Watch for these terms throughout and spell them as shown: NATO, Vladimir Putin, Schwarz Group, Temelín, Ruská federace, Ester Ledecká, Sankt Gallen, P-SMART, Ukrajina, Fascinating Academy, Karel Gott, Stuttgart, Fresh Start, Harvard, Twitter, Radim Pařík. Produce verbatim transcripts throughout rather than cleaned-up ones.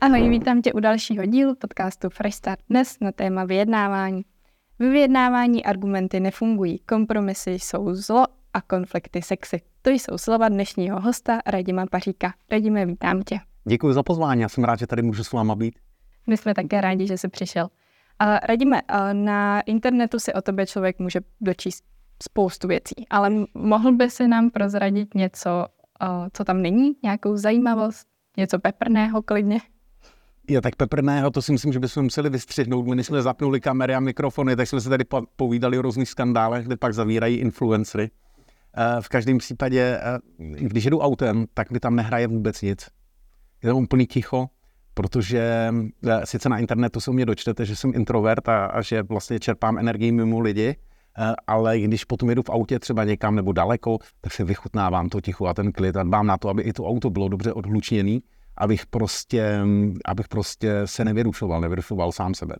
Ahoj, vítám tě u dalšího dílu podcastu Fresh Start dnes na téma vyjednávání. Ve vyjednávání argumenty nefungují, kompromisy jsou zlo a konflikty sexy. To jsou slova dnešního hosta Radima Paříka. Radime, vítám tě. Děkuji za pozvání, já jsem rád, že tady můžu s váma být. My jsme také rádi, že jsi přišel. Radime, na internetu si o tebe člověk může dočíst spoustu věcí, ale mohl by si nám prozradit něco, co tam není, nějakou zajímavost, něco peprného klidně? Jo, tak peprného, to si myslím, že bychom museli vystřihnout. My jsme zapnuli kamery a mikrofony, tak jsme se tady povídali o různých skandálech, kde pak zavírají influencery. V každém případě, když jedu autem, tak mi tam nehraje vůbec nic. Je tam úplně ticho, protože sice na internetu se u mě dočtete, že jsem introvert a, a že vlastně čerpám energii mimo lidi, ale když potom jedu v autě třeba někam nebo daleko, tak se vychutnávám to ticho a ten klid a dbám na to, aby i to auto bylo dobře odhlučněné, abych prostě, abych prostě se nevyrušoval, nevyrušoval sám sebe.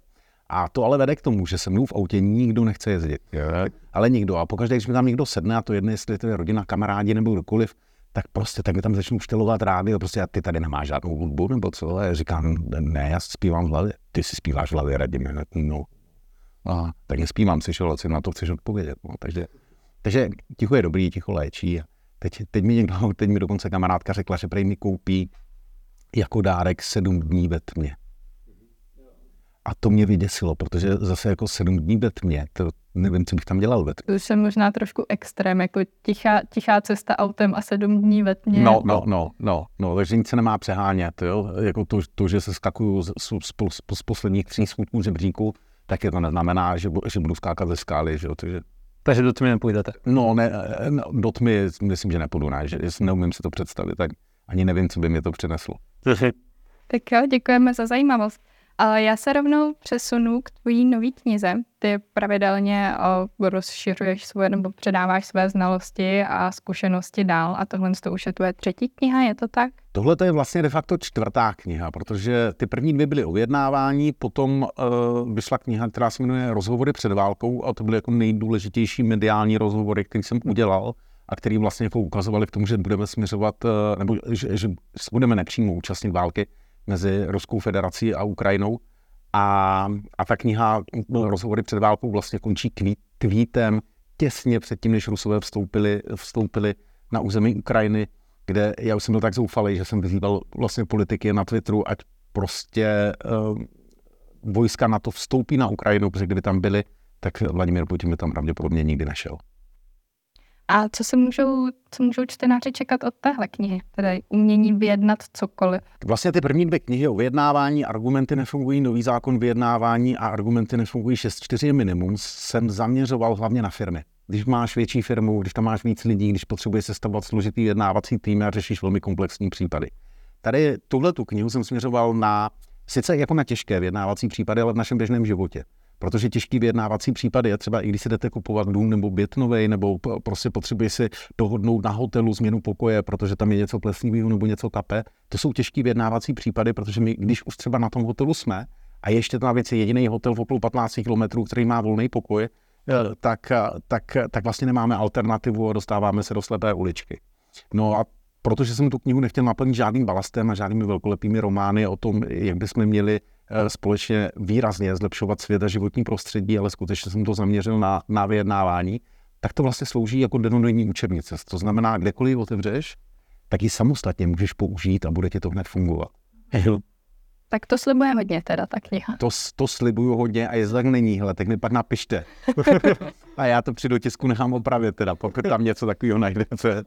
A to ale vede k tomu, že se mnou v autě nikdo nechce jezdit, ale nikdo. A pokaždé, když mi tam někdo sedne, a to jedno, jestli to je rodina, kamarádi nebo kdokoliv, tak prostě tak mi tam začnou štelovat rádio, prostě a ty tady nemáš žádnou hudbu nebo co, ale říkám, ne, já zpívám v hlavě, ty si zpíváš v hlavě, Radime, no. A tak nespívám si, šel, co na to chceš odpovědět, no. takže, takže ticho je dobrý, ticho léčí. Teď, teď mi někdo, teď mi dokonce kamarádka řekla, že prej mi koupí jako dárek sedm dní ve tmě. A to mě vyděsilo, protože zase jako sedm dní ve tmě, to nevím, co bych tam dělal ve tmě. To už je možná trošku extrém, jako tichá, tichá cesta autem a sedm dní ve tmě. No, no, no, no, no, takže nic se nemá přehánět, jo. Jako to, to že se skakuju z, z, z, z posledních tří smutnů žebříků, tak je to neznamená, že, že budu skákat ze skály, že jo, takže... Takže do tmy nepůjdete? No, ne, ne, do tmy myslím, že nepůjdu, ne, že neumím si to představit, tak ani nevím, co by mě to přineslo. Tak jo, děkujeme za zajímavost. Ale já se rovnou přesunu k tvojí nový knize. Ty pravidelně rozšiřuješ svoje nebo předáváš své znalosti a zkušenosti dál a tohle to už je tvoje třetí kniha, je to tak? Tohle to je vlastně de facto čtvrtá kniha, protože ty první dvě byly o vyjednávání, potom uh, vyšla kniha, která se jmenuje Rozhovory před válkou a to byly jako nejdůležitější mediální rozhovory, který jsem udělal a který vlastně jako ukazovali k tomu, že budeme směřovat, uh, nebo že, že budeme nepřímo účastnit války mezi Ruskou federací a Ukrajinou. A, a ta kniha Rozhovory před válkou vlastně končí tweetem těsně předtím, než Rusové vstoupili, vstoupili na území Ukrajiny, kde já už jsem byl tak zoufalý, že jsem vyzýval vlastně politiky na Twitteru, ať prostě uh, vojska NATO vstoupí na Ukrajinu, protože kdyby tam byli, tak Vladimir Putin by tam pravděpodobně nikdy nešel. A co se můžou, co můžou čtenáři čekat od téhle knihy? Tedy umění vyjednat cokoliv. Vlastně ty první dvě knihy o vyjednávání, argumenty nefungují, nový zákon vyjednávání a argumenty nefungují šest čtyři minimum, jsem zaměřoval hlavně na firmy. Když máš větší firmu, když tam máš víc lidí, když potřebuješ sestavovat složitý vyjednávací tým a řešíš velmi komplexní případy. Tady tuhle tu knihu jsem směřoval na, sice jako na těžké vyjednávací případy, ale v našem běžném životě. Protože těžký vyjednávací případy je třeba i když si jdete kupovat dům nebo byt novej, nebo prostě potřebuje si dohodnout na hotelu změnu pokoje, protože tam je něco plesnivého nebo něco kape. To jsou těžký vyjednávací případy, protože my, když už třeba na tom hotelu jsme a ještě ta věc je jediný hotel v okolo patnáct kilometrů, který má volný pokoj, tak, tak, tak vlastně nemáme alternativu a dostáváme se do slepé uličky. No a protože jsem tu knihu nechtěl naplnit žádným balastem a žádnými velkolepými romány o tom, jak bychom měli společně výrazně zlepšovat svět a životní prostředí, ale skutečně jsem to zaměřil na, na vyjednávání, tak to vlastně slouží jako denodenní učebnice. To znamená, kdekoliv otevřeš, tak ji samostatně můžeš použít a bude ti to hned fungovat. Tak to slibuje hodně teda ta kniha. To, to slibuju hodně a jestli tak není, hele, tak mi pak napište. A já to při dotisku nechám opravit teda, pokud tam něco takového najdete.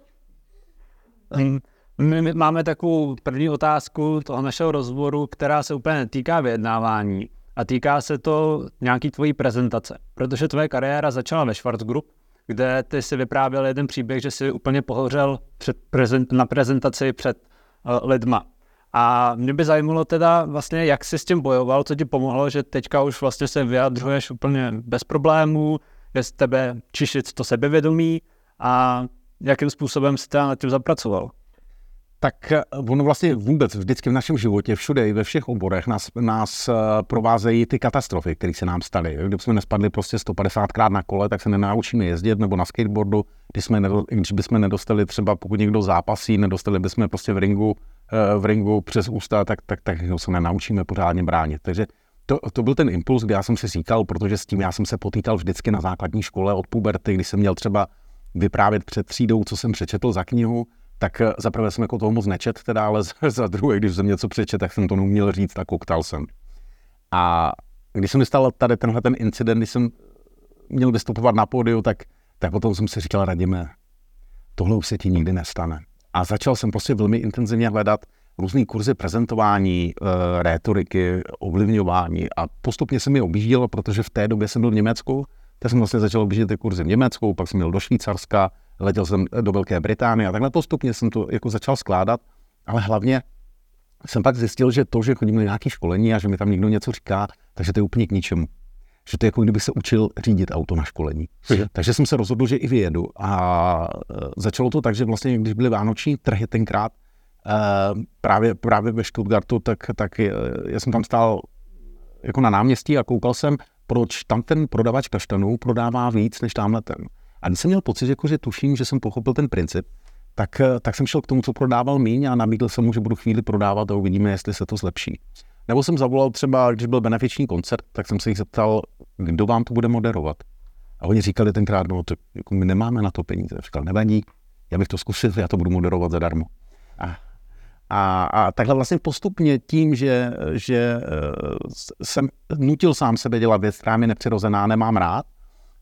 My máme takovou první otázku toho našeho rozboru, která se úplně netýká vyjednávání a týká se to nějaký tvojí prezentace, protože tvoje kariéra začala ve Schwarz Group, kde ty si vyprávěl jeden příběh, že jsi úplně pohořel před prezent, na prezentaci před uh, lidma. A mě by zajímalo teda vlastně, jak jsi s tím bojoval, co ti pomohlo, že teďka už vlastně se vyjadřuješ úplně bez problémů, že z tebe čišit to sebevědomí a jakým způsobem jsi teda nad tím zapracoval. Tak ono vlastně vůbec vždycky v našem životě, všude i ve všech oborech nás, nás provázejí ty katastrofy, které se nám staly. Kdyby jsme nespadli prostě sto padesátkrát na kole, tak se nenaučíme jezdit nebo na skateboardu. Když, jsme, když bychom nedostali třeba, pokud někdo zápasí, nedostali bychom prostě v ringu v ringu přes ústa, tak, tak, tak ho se nenaučíme pořádně bránit. Takže to, to byl ten impuls, kdy já jsem si říkal, protože s tím já jsem se potýkal vždycky na základní škole od puberty, když jsem měl třeba vyprávět před třídou, co jsem přečetl za knihu, tak za prvé jsem jako toho moc nečet, teda, ale za, za druhé, když jsem něco přečet, tak jsem to neuměl říct a koktal jsem. A když jsem dostal tady tenhle ten incident, když jsem měl vystupovat na pódiu, tak, tak potom jsem si říkal, Radime, tohle už se ti nikdy nestane. A začal jsem prostě velmi intenzivně hledat různý kurzy prezentování, e, rétoriky, ovlivňování a postupně jsem je objížděl, protože v té době jsem byl v Německu, tak jsem vlastně začal objíždět ty kurzy v Německu, pak jsem měl do Švýcarska, letěl jsem do Velké Británie a takhle postupně jsem to jako začal skládat, ale hlavně jsem pak zjistil, že to, že chodím na nějaké školení a že mi tam někdo něco říká, takže to je úplně k ničemu. Že to je jako kdybych se učil řídit auto na školení. Je. Takže jsem se rozhodl, že i vyjedu. A začalo to tak, že vlastně, když byly vánoční trhy tenkrát, právě, právě ve Stuttgartu, tak, tak já jsem tam stál jako na náměstí a koukal jsem, proč tam ten prodavač kaštanů prodává víc než tamhle ten. A když jsem měl pocit, jako, že tuším, že jsem pochopil ten princip, tak, tak jsem šel k tomu, co prodával míň a nabídl jsem mu, že budu chvíli prodávat a uvidíme, jestli se to zlepší. Nebo jsem zavolal třeba, když byl benefiční koncert, tak jsem se jich zeptal, kdo vám to bude moderovat. A oni říkali tenkrát, no to, jako my nemáme na to peníze. Říkal, nevadí, já bych to zkusil, já to budu moderovat zadarmo. A, a, a takhle vlastně postupně tím, že, že jsem nutil sám sebe dělat věc, která mi nepřirozená, nemám rád,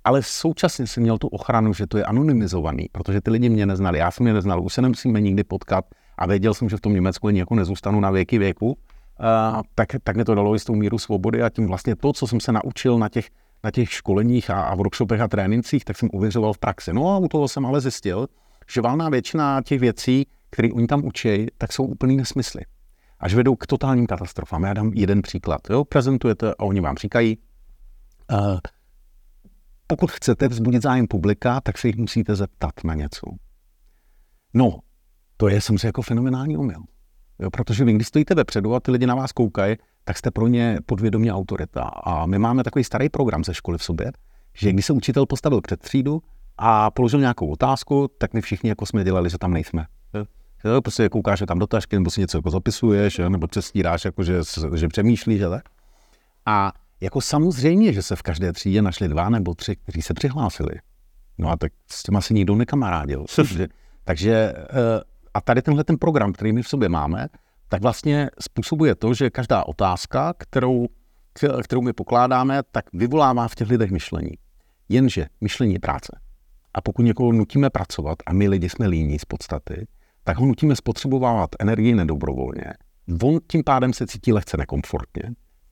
ale současně jsem měl tu ochranu, že to je anonymizovaný, protože ty lidi mě neznali, já jsem je neznal, už se nemusíme nikdy potkat a věděl jsem, že v tom Německu ani jako nezůstanu na věky věku. Uh, tak, tak mě to dalo jistou míru svobody a tím vlastně to, co jsem se naučil na těch, na těch školeních a, a workshopech a trénincích, tak jsem uvěřoval v praxi. No a u toho jsem ale zjistil, že valná většina těch věcí, které oni tam učí, tak jsou úplný nesmysly. Až vedou k totálním katastrofám. Já dám jeden příklad. Jo? Prezentujete a oni vám říkají, uh, pokud chcete vzbudit zájem publika, tak se jich musíte zeptat na něco. No, to je samozřejmě jako fenomenální omyl. Jo, protože vy, když stojíte vepředu a ty lidi na vás koukají, tak jste pro ně podvědomě autorita. A my máme takový starý program ze školy v sobě, že když se učitel postavil před třídu a položil nějakou otázku, tak my všichni jako jsme dělali, že tam nejsme. Jo, prostě koukáš tam do tašky, nebo si něco jako zapisuješ, nebo přestíráš, jako že, že přemýšlíš. Ale? A jako samozřejmě, že se v každé třídě našli dva nebo tři, kteří se přihlásili. No a tak s těma si nikdo nekamarádil. Takže... takže a tady tenhle ten program, který my v sobě máme, tak vlastně způsobuje to, že každá otázka, kterou, kterou my pokládáme, tak vyvolává v těch lidech myšlení. Jenže myšlení je práce. A pokud někoho nutíme pracovat, a my lidi jsme líní z podstaty, tak ho nutíme spotřebovávat energii nedobrovolně. On tím pádem se cítí lehce nekomfortně.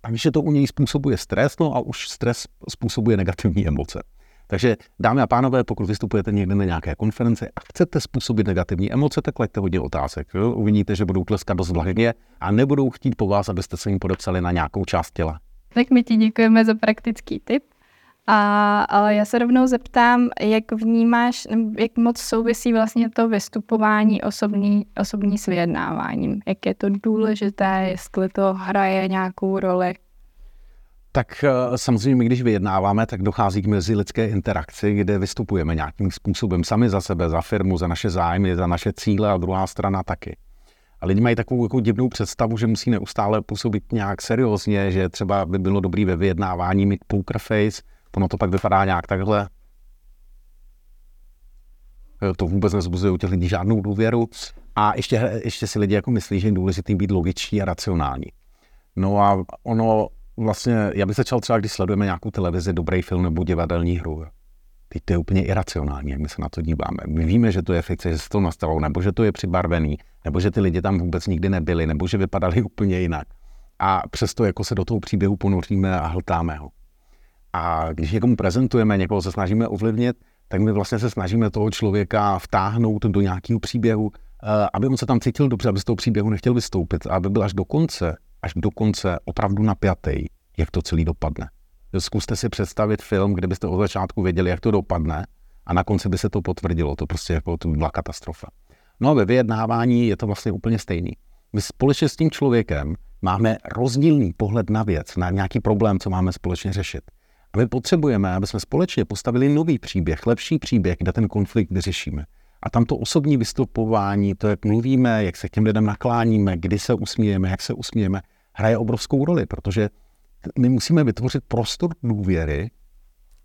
Takže to u něj způsobuje stres, no a už stres způsobuje negativní emoce. Takže dámy a pánové, pokud vystupujete někde na nějaké konferenci a chcete způsobit negativní emoce, tak klaďte hodně otázek. Jo? Uvidíte, že budou tleskat dost vlahně a nebudou chtít po vás, abyste se jim podepsali na nějakou část těla. Tak my ti děkujeme za praktický tip. A, ale já se rovnou zeptám, jak vnímáš, jak moc souvisí vlastně to vystupování osobní, osobní s vyjednáváním. Jak je to důležité, jestli to hraje nějakou roli? Tak samozřejmě, když vyjednáváme, tak dochází k mezilidské interakci, kde vystupujeme nějakým způsobem sami za sebe, za firmu, za naše zájmy, za naše cíle a druhá strana taky. A lidi mají takovou jako divnou představu, že musí neustále působit nějak seriózně, že třeba by bylo dobrý ve vyjednávání mít poker face, ono to pak vypadá nějak takhle. To vůbec nezbuzuje u těch lidí žádnou důvěru. A ještě, ještě si lidi jako myslí, že je důležitý být logičtí a racionální. No a ono... Vlastně já bych začal třeba, když sledujeme nějakou televizi, dobrý film nebo divadelní hru. Teď to je úplně iracionální, jak my se na to díváme. My víme, že to je fikce, že se to nastalo, nebo že to je přibarvený, nebo že ty lidi tam vůbec nikdy nebyli, nebo že vypadali úplně jinak. A přesto jako se do toho příběhu ponoříme a hltáme ho. A když někomu prezentujeme, někoho se snažíme ovlivnit, tak my vlastně se snažíme toho člověka vtáhnout do nějakého příběhu, aby on se tam cítil dobře, aby z toho příběhu nechtěl vystoupit, aby byl až do konce. až dokonce opravdu napjatý, jak to celý dopadne. Zkuste si představit film, kde byste od začátku věděli, jak to dopadne a na konci by se to potvrdilo. To prostě jako to byla katastrofa. No a ve vyjednávání je to vlastně úplně stejný. My společně s tím člověkem máme rozdílný pohled na věc, na nějaký problém, co máme společně řešit. A my potřebujeme, aby jsme společně postavili nový příběh, lepší příběh, kde ten konflikt vyřešíme. A tam to osobní vystupování, to, jak mluvíme, jak se k těm lidem nakláníme, kdy se usmíjeme, jak se usmíjeme, hraje obrovskou roli, protože my musíme vytvořit prostor důvěry,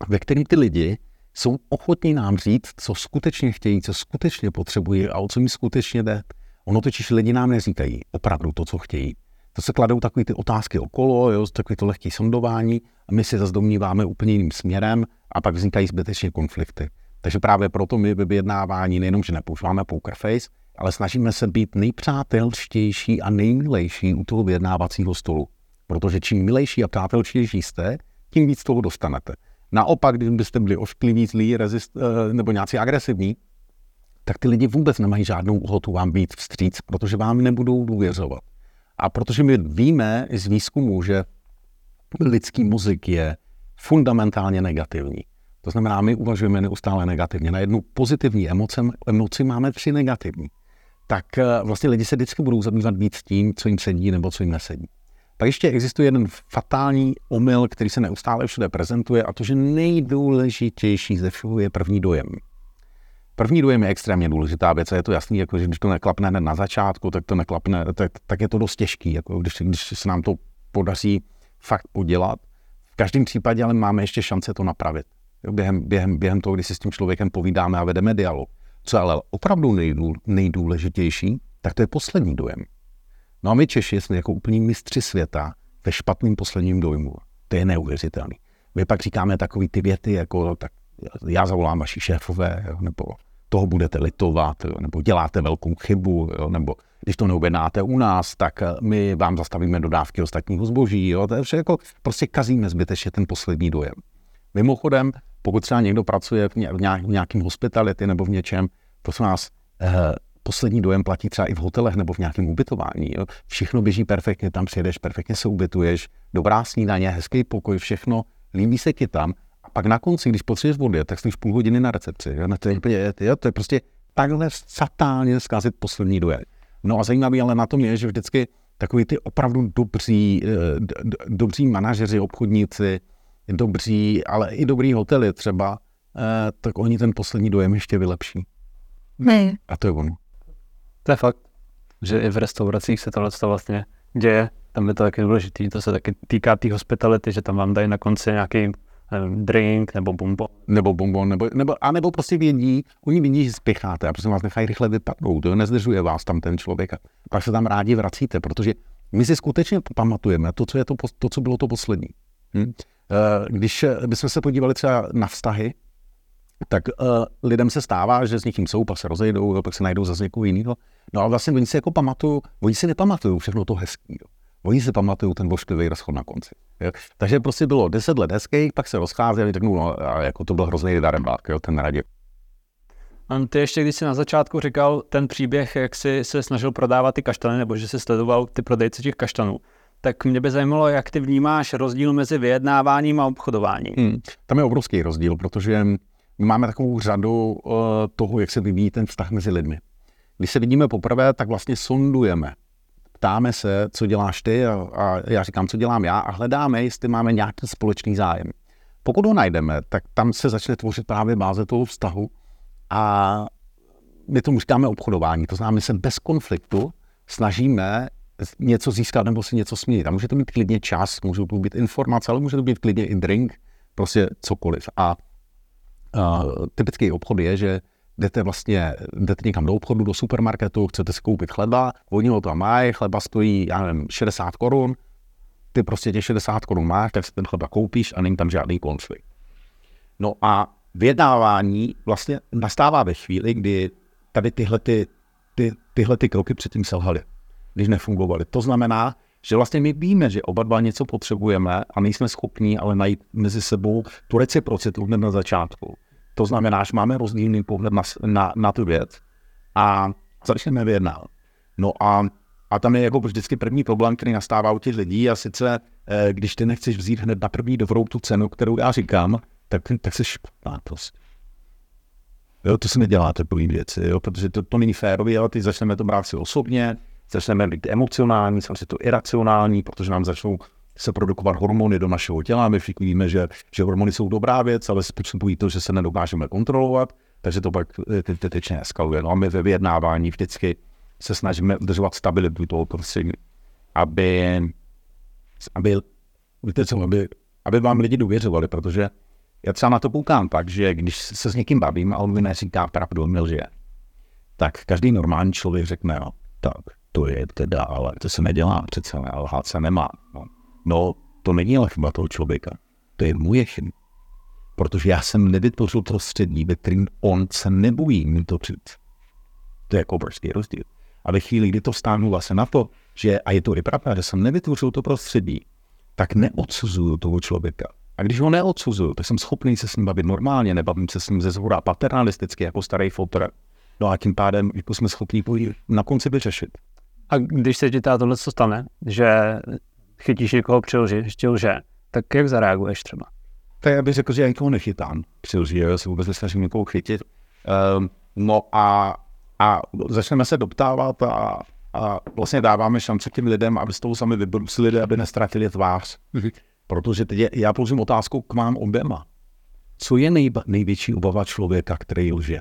ve kterém ty lidi jsou ochotní nám říct, co skutečně chtějí, co skutečně potřebují a o co jim skutečně jde. Ono totiž lidi nám neříkají opravdu to, co chtějí. To se kladou takové ty otázky okolo, jo, takové to lehké sondování a my si zase domníváme úplně jiným směrem a pak vznikají zbytečně konflikty. Takže právě proto my ve vyjednávání nejenom, že nepoužíváme poker face, ale snažíme se být nejpřátelštější a nejmilejší u toho vyjednávacího stolu. Protože čím milejší a přátelštější jste, tím víc toho dostanete. Naopak, když byste byli oškliví, zlí, rezist, nebo nějací agresivní, tak ty lidi vůbec nemají žádnou ochotu vám být vstříc, protože vám nebudou důvěřovat. A protože my víme z výzkumu, že lidský mozek je fundamentálně negativní. To znamená, my uvažujeme neustále negativně. Na jednu pozitivní emoce, emoci máme tři negativní. Tak vlastně lidi se vždycky budou zabývat víc tím, co jim sedí nebo co jim nesedí. Pak ještě existuje jeden fatální omyl, který se neustále všude prezentuje, a to, že nejdůležitější ze všeho je první dojem. První dojem je extrémně důležitá věc a je to jasný, jako, že když to neklapne hned na začátku, tak to neklapne, tak, tak je to dost těžký, jako, když, když se nám to podaří fakt podělat. V každém případě ale máme ještě šance to napravit. Během, během, během toho, když si s tím člověkem povídáme a vedeme dialog. Co ale opravdu nejdůl, nejdůležitější, tak to je poslední dojem. No a my Češi jsme jako úplní mistři světa ve špatným posledním dojmu. To je neuvěřitelný. My pak říkáme takový ty věty, jako tak já zavolám vaši šéfové, jo, nebo toho budete litovat, jo, nebo děláte velkou chybu, jo, nebo když to neobjednáte u nás, tak my vám zastavíme dodávky ostatního zboží. Jo, to je vše jako, prostě kazíme zbytečně ten poslední dojem. Mimochodem, pokud třeba někdo pracuje v nějakém hospitality nebo v něčem, prosím vás, eh, poslední dojem platí třeba i v hotelech nebo v nějakém ubytování. Jo. Všechno běží perfektně, tam přijedeš, perfektně se ubytuješ, dobrá snídaně, hezký pokoj, všechno, líbí se ti tam. A pak na konci, když potřebuješ odjet, tak stojíš půl hodiny na recepci. Jo. To, je, jo, to je prostě takhle satálně zkazit poslední dojem. No a zajímavý ale na tom je, že vždycky takový ty opravdu dobří, dobří manažeři, obchodníci, dobří, ale i dobrý hotely třeba, eh, tak oni ten poslední dojem ještě vylepší. Ne. A to je ono. To je fakt, že i v restauracích se tohle vlastně děje. Tam je to taky důležitý, to se taky týká té hospitality, že tam vám dají na konci nějaký nevím, drink nebo bonbon. Nebo bonbon, nebo, nebo, a nebo prostě vědí, oni vědí, že spěcháte a prostě vás nechají rychle vypadnout, jo? Nezdržuje vás tam ten člověk a pak se tam rádi vracíte, protože my si skutečně pamatujeme to, co, je to, to, co bylo to poslední. Hm? Když bychom se podívali třeba na vztahy, tak uh, lidem se stává, že s někým jsou, pak se rozejdou, jo, pak se najdou zase někoho jiného. No ale vlastně oni si jako pamatují, oni si nepamatují všechno to hezký. Jo. Oni si pamatují ten vošklivý rozchod na konci. Jo. Takže prostě bylo deset let hezkých, pak se rozcházeli, tak no, a jako to byl hrozný darebák, jo, ten Radim. Ty ještě, když jsi na začátku říkal ten příběh, jak jsi se snažil prodávat ty kaštany, nebo že jsi sledoval ty prodejce těch kaštanů, tak mě by zajímalo, jak ty vnímáš rozdíl mezi vyjednáváním a obchodováním. Hmm. Tam je obrovský rozdíl, protože my máme takovou řadu uh, toho, jak se vyvíjí ten vztah mezi lidmi. Když se vidíme poprvé, tak vlastně sondujeme. Ptáme se, co děláš ty a, a já říkám, co dělám já a hledáme, jestli máme nějaký společný zájem. Pokud ho najdeme, tak tam se začne tvořit právě báze toho vztahu a my tomu říkáme obchodování. To znamená, my se bez konfliktu snažíme něco získat nebo si něco směnit. A může to být klidně čas, může to být informace, ale může to být klidně i drink, prostě cokoliv. A Uh, typický obchod je, že jdete vlastně, jdete někam do obchodu, do supermarketu, chcete si koupit chleba, oni ho tam mají, chleba stojí, já nevím, šedesát korun, ty prostě těch šedesát korun máš, tak si ten chleba koupíš a není tam žádný konflikt. No a vyjednávání vlastně nastává ve chvíli, kdy tady tyhle, ty, ty, tyhle ty kroky předtím selhaly, když nefungovaly. To znamená, že vlastně my víme, že oba dva něco potřebujeme a nejsme schopní, ale najít mezi sebou tu reciprocitu hned na začátku. To znamená, že máme rozdílný pohled na, na, na tu věc a začneme vyjednávat. No a, a tam je jako vždycky první problém, který nastává u těch lidí a sice, eh, když ty nechceš vzít hned na první dobrou tu cenu, kterou já říkám, tak, tak se špatná prostě. Jo, to se nedělá takový věci, jo, protože to, to není férový, ale teď začneme to brát si osobně, začneme být emocionální, samozřejmě to iracionální, protože nám začnou se produkovat hormony do našeho těla. My všichni víme, že, že hormony jsou dobrá věc, ale způsobují to, že se nedokážeme kontrolovat. takže to pak tečně eskaluje. No a my ve vyjednávání vždycky se snažíme udržovat stabilitu toho prostředí, aby, aby, víte co, aby, aby vám lidi důvěřovali, protože já třeba na to koukám tak, že když se s někým bavím a on mi neříká pravdu, on mi lže, tak každý normální člověk řekne, no, tak to je teda, ale to se nedělá přece, ale lhát se nemá. No, no to není ale chyba toho člověka, to je můj chyba, protože já jsem nevytvořil prostředí, ve kterým on se nebojí mi to říct. To je obrovský rozdíl. A ve chvíli, kdy to stáhnu vlastně na to, že, a je to i pravda, že jsem nevytvořil to prostředí, tak neodsuzuju toho člověka. A když ho neodsuzuju, tak jsem schopný se s ním bavit normálně, nebavím se s ním ze zhora paternalisticky, jako starý fotr. No a tím pádem jako jsme schopní na konci vyřešit. A když se dětá tohle, co stane, že chytíš někoho při lži, ještě lže, tak jak zareaguješ třeba? Tak já bych řekl, že já někoho nechytám při lži, já se vůbec nesnažím někoho chytit. Um, no a, a začneme se doptávat a, a vlastně dáváme šance těm lidem, aby z toho sami vybrusili, aby nestratili tvář. Protože teď je, já položím otázku k vám oběma. Co je nejba, největší obava člověka, který lže?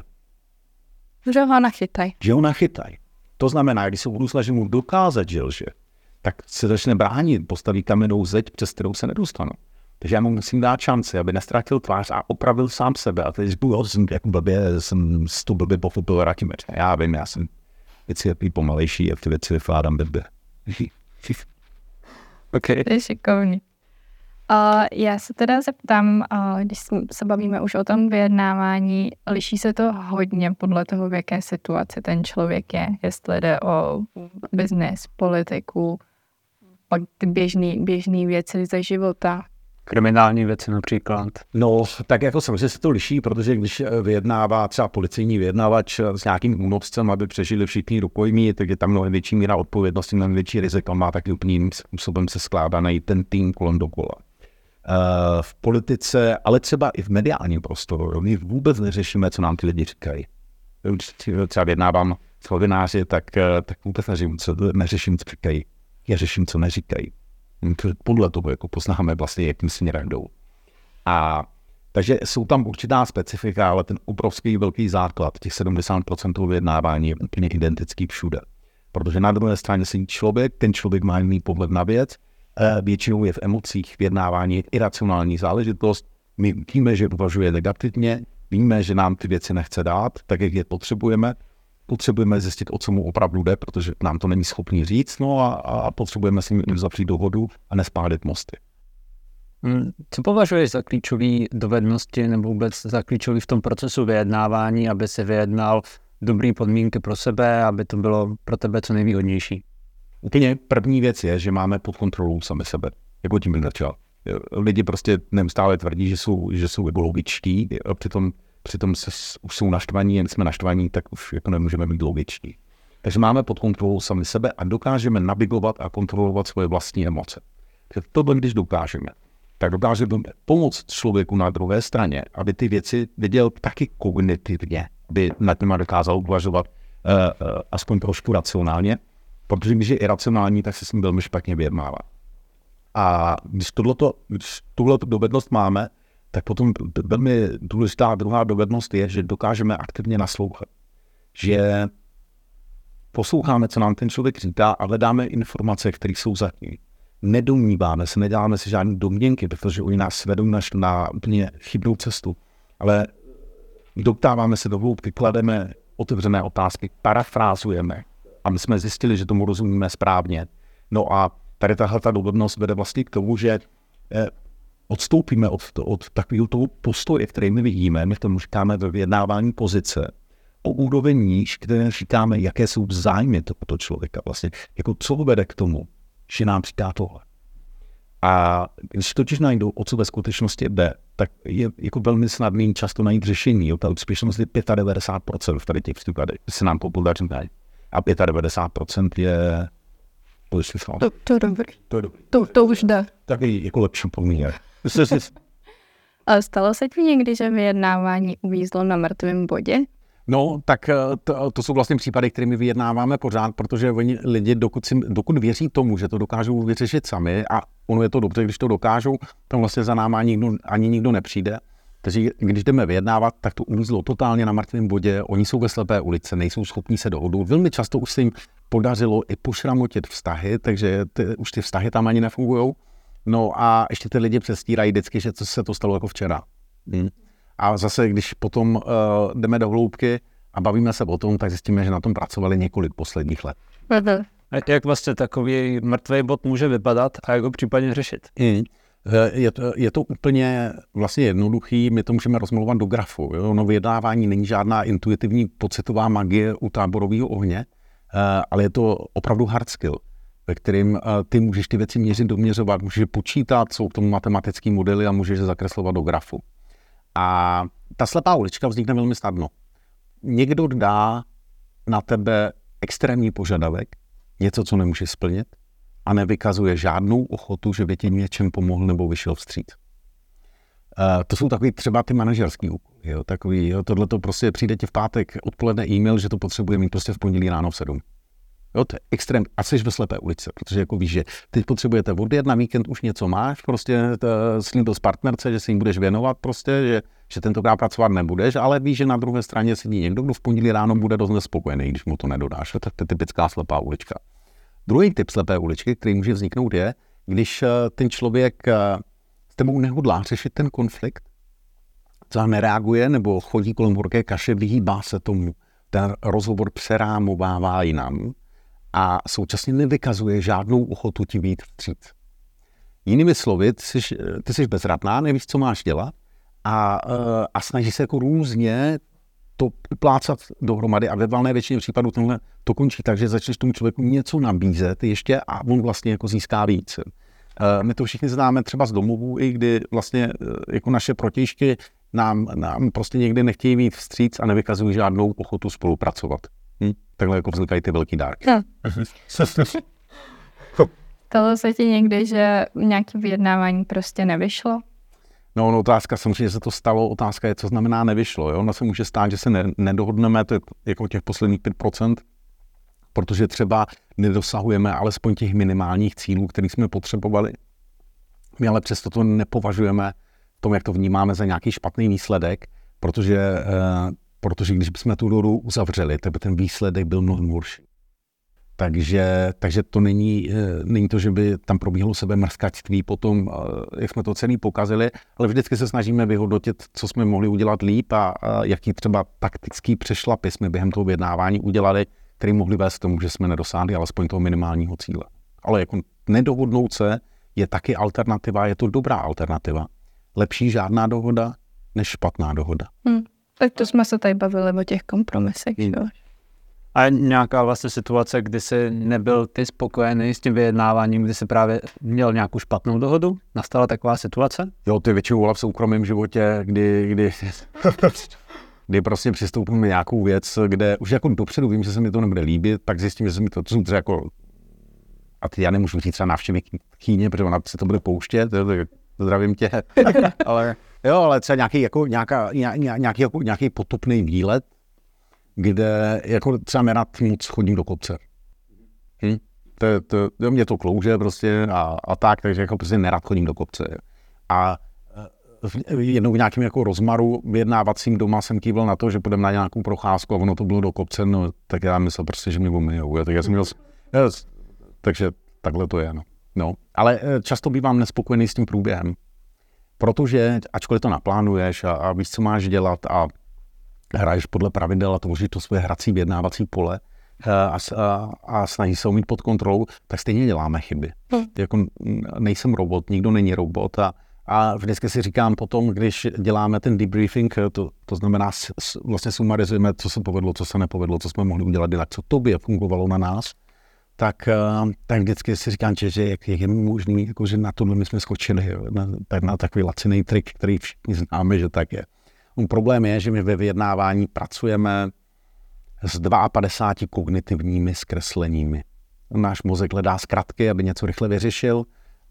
Že ho nachytaj. Že ho nachytaj. To znamená, když se budu snažit mu dokázat, že lže, tak se začne bránit, postaví kamennou zeď, přes kterou se nedostanu. Takže já mu musím dát šanci, aby nestrátil tvář a opravil sám sebe. A teď byl, jsem jako blbě, jsem s tu blbě pochopil Radimir. Já vím, já jsem věci pomalejší, jak ty věci vykládám blbě. Okay. To je šikovný. Uh, já se teda zeptám, uh, když se bavíme už o tom vyjednávání, liší se to hodně podle toho, v jaké situaci ten člověk je, jestli jde o biznes, politiku, pak ty běžný, běžný věci ze života. Kriminální věci například. No, tak jako samozřejmě se to liší, protože když vyjednává třeba policejní vyjednávač s nějakým únoscem, aby přežili všichni rukojmí, tak je tam mnohem větší míra odpovědnosti, mnohem větší riziko, má taky úplným způsobem se skládaný ten tým kolem dokola. V politice, ale třeba i v mediálním prostoru, my vůbec neřešíme, co nám ty lidi říkají. Třeba vyjednávám s novináři, tak, tak vůbec neřeším, co, neřeším, co říkají. Já řeším, co neříkají. Podle toho jako poznáme vlastně, jakým směrem jdou. A takže jsou tam určitá specifika, ale ten obrovský velký základ, těch sedmdesát procent vyjednávání je úplně identický všude. Protože na druhé straně si člověk, ten člověk má jiný pohled na věc, většinou je v emocích, vyjednávání je iracionální záležitost. My víme, že uvažuje negativně, víme, že nám ty věci nechce dát, tak jak je potřebujeme. Potřebujeme zjistit, o co mu opravdu jde, protože nám to není schopný říct, no a, a potřebujeme si uzavřít dohodu a nespálit mosty. Hmm, co považuješ za klíčové dovednosti nebo vůbec za klíčové v tom procesu vyjednávání, aby se vyjednal dobré podmínky pro sebe, aby to bylo pro tebe co nejvýhodnější? Úplně první věc je, že máme pod kontrolou sami sebe, jako tím bych začal. Lidi prostě neustále tvrdí, že jsou, že jsou logičtí, přitom Přitom se, už jsou naštvaní, jen jsme naštvaní, tak už jako nemůžeme být logičtí. Takže máme pod kontrolou sami sebe a dokážeme navigovat a kontrolovat svoje vlastní emoce. Tohle, když dokážeme, tak dokážeme pomoct člověku na druhé straně, aby ty věci viděl taky kognitivně, aby nad nimi dokázal uvažovat uh, uh, aspoň trošku racionálně, protože když je iracionální, tak se s ním velmi špatně vyjednává. A když tohleto, když tuhleto dovednost máme, tak potom velmi důležitá druhá dovednost je, že dokážeme aktivně naslouchat. Že posloucháme, co nám ten člověk říká, ale dáme informace, které jsou za tím. Nedomníváme se, nedáme si žádné domněnky, protože oni nás vedou na, na úplně chybnou cestu. Ale doptáváme se do hloubky, klademe otevřené otázky, parafrázujeme. A my jsme zjistili, že tomu rozumíme správně. No a tady tahle ta dovednost vede vlastně k tomu, že eh, odstoupíme od, to, od takového toho postoje, který my vidíme, my tomu říkáme ve vyjednávání pozice, o úroveň níž, které říkáme, jaké jsou zájmy tohoto člověka vlastně, jako co vede k tomu, že nám říká tohle. A když totiž najdou, o co ve skutečnosti jde, tak je jako velmi snadný často najít řešení, jo? Ta úspěšnost je devadesát pět procent v tady těch případech, se nám popodaří a devadesát pět procent je... To, to je dobrý. To je dobrý. To, to už jde. Taky jako lepší pomíně. Ale stalo se ti někdy, že vyjednávání uvízlo na mrtvém bodě? No, tak to, to jsou vlastně případy, kterými vyjednáváme pořád, protože oni lidi, dokud, si, dokud věří tomu, že to dokážou vyřešit sami a ono je to dobře, když to dokážou, tam vlastně za náma nikdo, ani nikdo nepřijde, kteří, když jdeme vyjednávat, tak to uvízlo totálně na mrtvém bodě, oni jsou ve slepé ulici, nejsou schopní se dohodnout. Velmi často už se jim podařilo i pošramotit vztahy, takže ty, už ty vztahy tam ani nefungují. No a ještě ty lidi přestírají vždycky, že to se to stalo jako včera. Hmm. A zase, když potom uh, jdeme do hloubky a bavíme se o tom, tak zjistíme, že na tom pracovali několik posledních let. Uh-huh. A jak vlastně takový mrtvý bod může vypadat a jak ho případně řešit? Hmm. Je to, je to úplně vlastně jednoduchý, my to můžeme rozmlouvat do grafu. Jo? No vyjednávání není žádná intuitivní pocitová magie u táborového ohně, ale je to opravdu hard skill, ve kterým ty můžeš ty věci měřit, doměřovat, můžeš počítat, jsou k tomu matematický modely a můžeš je zakreslovat do grafu. A ta slepá ulička vznikne velmi snadno. Někdo dá na tebe extrémní požadavek, něco, co nemůžeš splnit, a nevykazuje žádnou ochotu, že by tě něčem pomohl nebo vyšel vstříc. E, to jsou takový třeba ty manažerský úkoly. Jo, takový, jo, tohleto prostě přijde ti v pátek odpoledne e-mail, že to potřebuje mít prostě v pondělí ráno v sedm. Jo, to je extrém. A jsi ve slepé ulici, protože jako víš, že teď potřebujete odjet, na víkend už něco máš, prostě slíbil z partnerce, že si jim budeš věnovat prostě, že, že tentokrát pracovat nebudeš, ale víš, že na druhé straně sedí někdo, kdo v pondělí ráno bude dost nespokojený, když mu to nedodáš. To je typická slepá ulička. Druhý typ slepé uličky, který může vzniknout, je, když ten člověk s tebou nehodlá řešit ten konflikt, třeba nereaguje nebo chodí kolem horké kaše, vyhýbá se tomu. Ten rozhovor přerámovává jinam a současně nevykazuje žádnou ochotu ti vyjít vstříc. Jinými slovy, ty jsi, ty jsi bezradná, nevíš, co máš dělat a, a snaží se jako různě to plácat dohromady a ve valné většině případů tenhle to končí tak, že začneš tomu člověku něco nabízet ještě a on vlastně jako získá víc. My to všichni známe třeba z domovů, i kdy vlastně jako naše protějšky nám, nám prostě někdy nechtějí mít vstříc a nevykazují žádnou ochotu spolupracovat. Hm? Takhle jako vznikají ty velký dárky. No. Stalo se ti někdy, že nějaké vyjednávání prostě nevyšlo? No, no, otázka samozřejmě, že se to stalo, otázka je, co znamená nevyšlo. Jo? Ono se může stát, že se ne, nedohodneme, to je jako těch posledních pět procent, protože třeba nedosahujeme alespoň těch minimálních cílů, které jsme potřebovali. My ale přesto to nepovažujeme v tom, jak to vnímáme, za nějaký špatný výsledek, protože, eh, protože když bychom tu dohodu uzavřeli, tak by ten výsledek byl mnohem horší. Takže, takže to není, není to, že by tam probíhalo sebemrskačství potom, jak jsme to celý pokazili, ale vždycky se snažíme vyhodnotit, co jsme mohli udělat líp a, a jaký třeba taktický přešlapy jsme během toho vyjednávání udělali, který mohli vést k tomu, že jsme nedosáhli alespoň toho minimálního cíle. Ale jako nedohodnout se je taky alternativa, je to dobrá alternativa. Lepší žádná dohoda, než špatná dohoda. Hmm, tak to jsme se tady bavili o těch kompromisech, hmm. jo? A nějaká vlastně situace, kdy jsi nebyl ty spokojený s tím vyjednáváním, kdy jsi právě měl nějakou špatnou dohodu? Nastala taková situace? Jo, to je většinou v soukromém životě, kdy, kdy, kdy prostě přistoupím na nějakou věc, kde už jako dopředu vím, že se mi to nebude líbit, tak zjistím, že se mi to, to jsou třeba jako, a teď já nemůžu říct třeba návštěvy Kíně, protože ona se to bude pouštět, zdravím tě, ale jo, ale třeba nějaký, jako, nějaká, nějaký, jako, nějaký potupný výlet, kde jako třeba nerad moc chodím do kopce. Hm? To, to, jo, mě to klouže prostě a, a tak, takže jako prostě nerad chodím do kopce. A v, jednou v nějakém jako rozmaru vyjednávacím doma jsem kýval na to, že půjdeme na nějakou procházku a ono to bylo do kopce, no tak já myslel prostě, že mě umijou. Tak já jsem měl, yes, takže takhle to je. No. No. Ale často bývám nespokojený s tím průběhem, protože ačkoliv to naplánuješ a, a víš, co máš dělat a hraješ podle pravidel a tvoříš to svoje hrací vyjednávací pole a, a, a snaží se umít pod kontrolou, tak stejně děláme chyby. Hmm. Jako nejsem robot, nikdo není robot a, a vždycky si říkám potom, když děláme ten debriefing, to, to znamená s, s, vlastně sumarizujeme, co se povedlo, co se nepovedlo, co jsme mohli udělat jinak, co tobě fungovalo na nás, tak, tak vždycky si říkám, že jak, jak je možný, jako, že na tohle my jsme skočili, na, na takový laciný trik, který všichni známe, že tak je. Um, problém je, že my ve vyjednávání pracujeme s padesáti dvěma kognitivními zkresleními. Náš mozek hledá zkratky, aby něco rychle vyřešil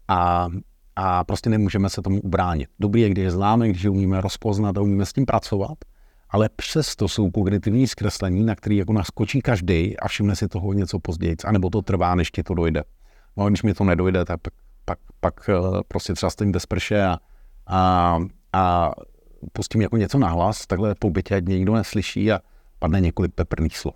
a, a prostě nemůžeme se tomu ubránit. Dobrý je, když je známe, když je umíme rozpoznat a umíme s tím pracovat, ale přesto jsou kognitivní zkreslení, na který jako naskočí každý a všimne si toho něco později, anebo to trvá, než ti to dojde. No a když mi to nedojde, tak pak, pak, pak prostě třeba stojím bez prše a, a, a pustím jako něco nahlas, takhle po bytě, ať mě nikdo neslyší a padne několik peprných slov.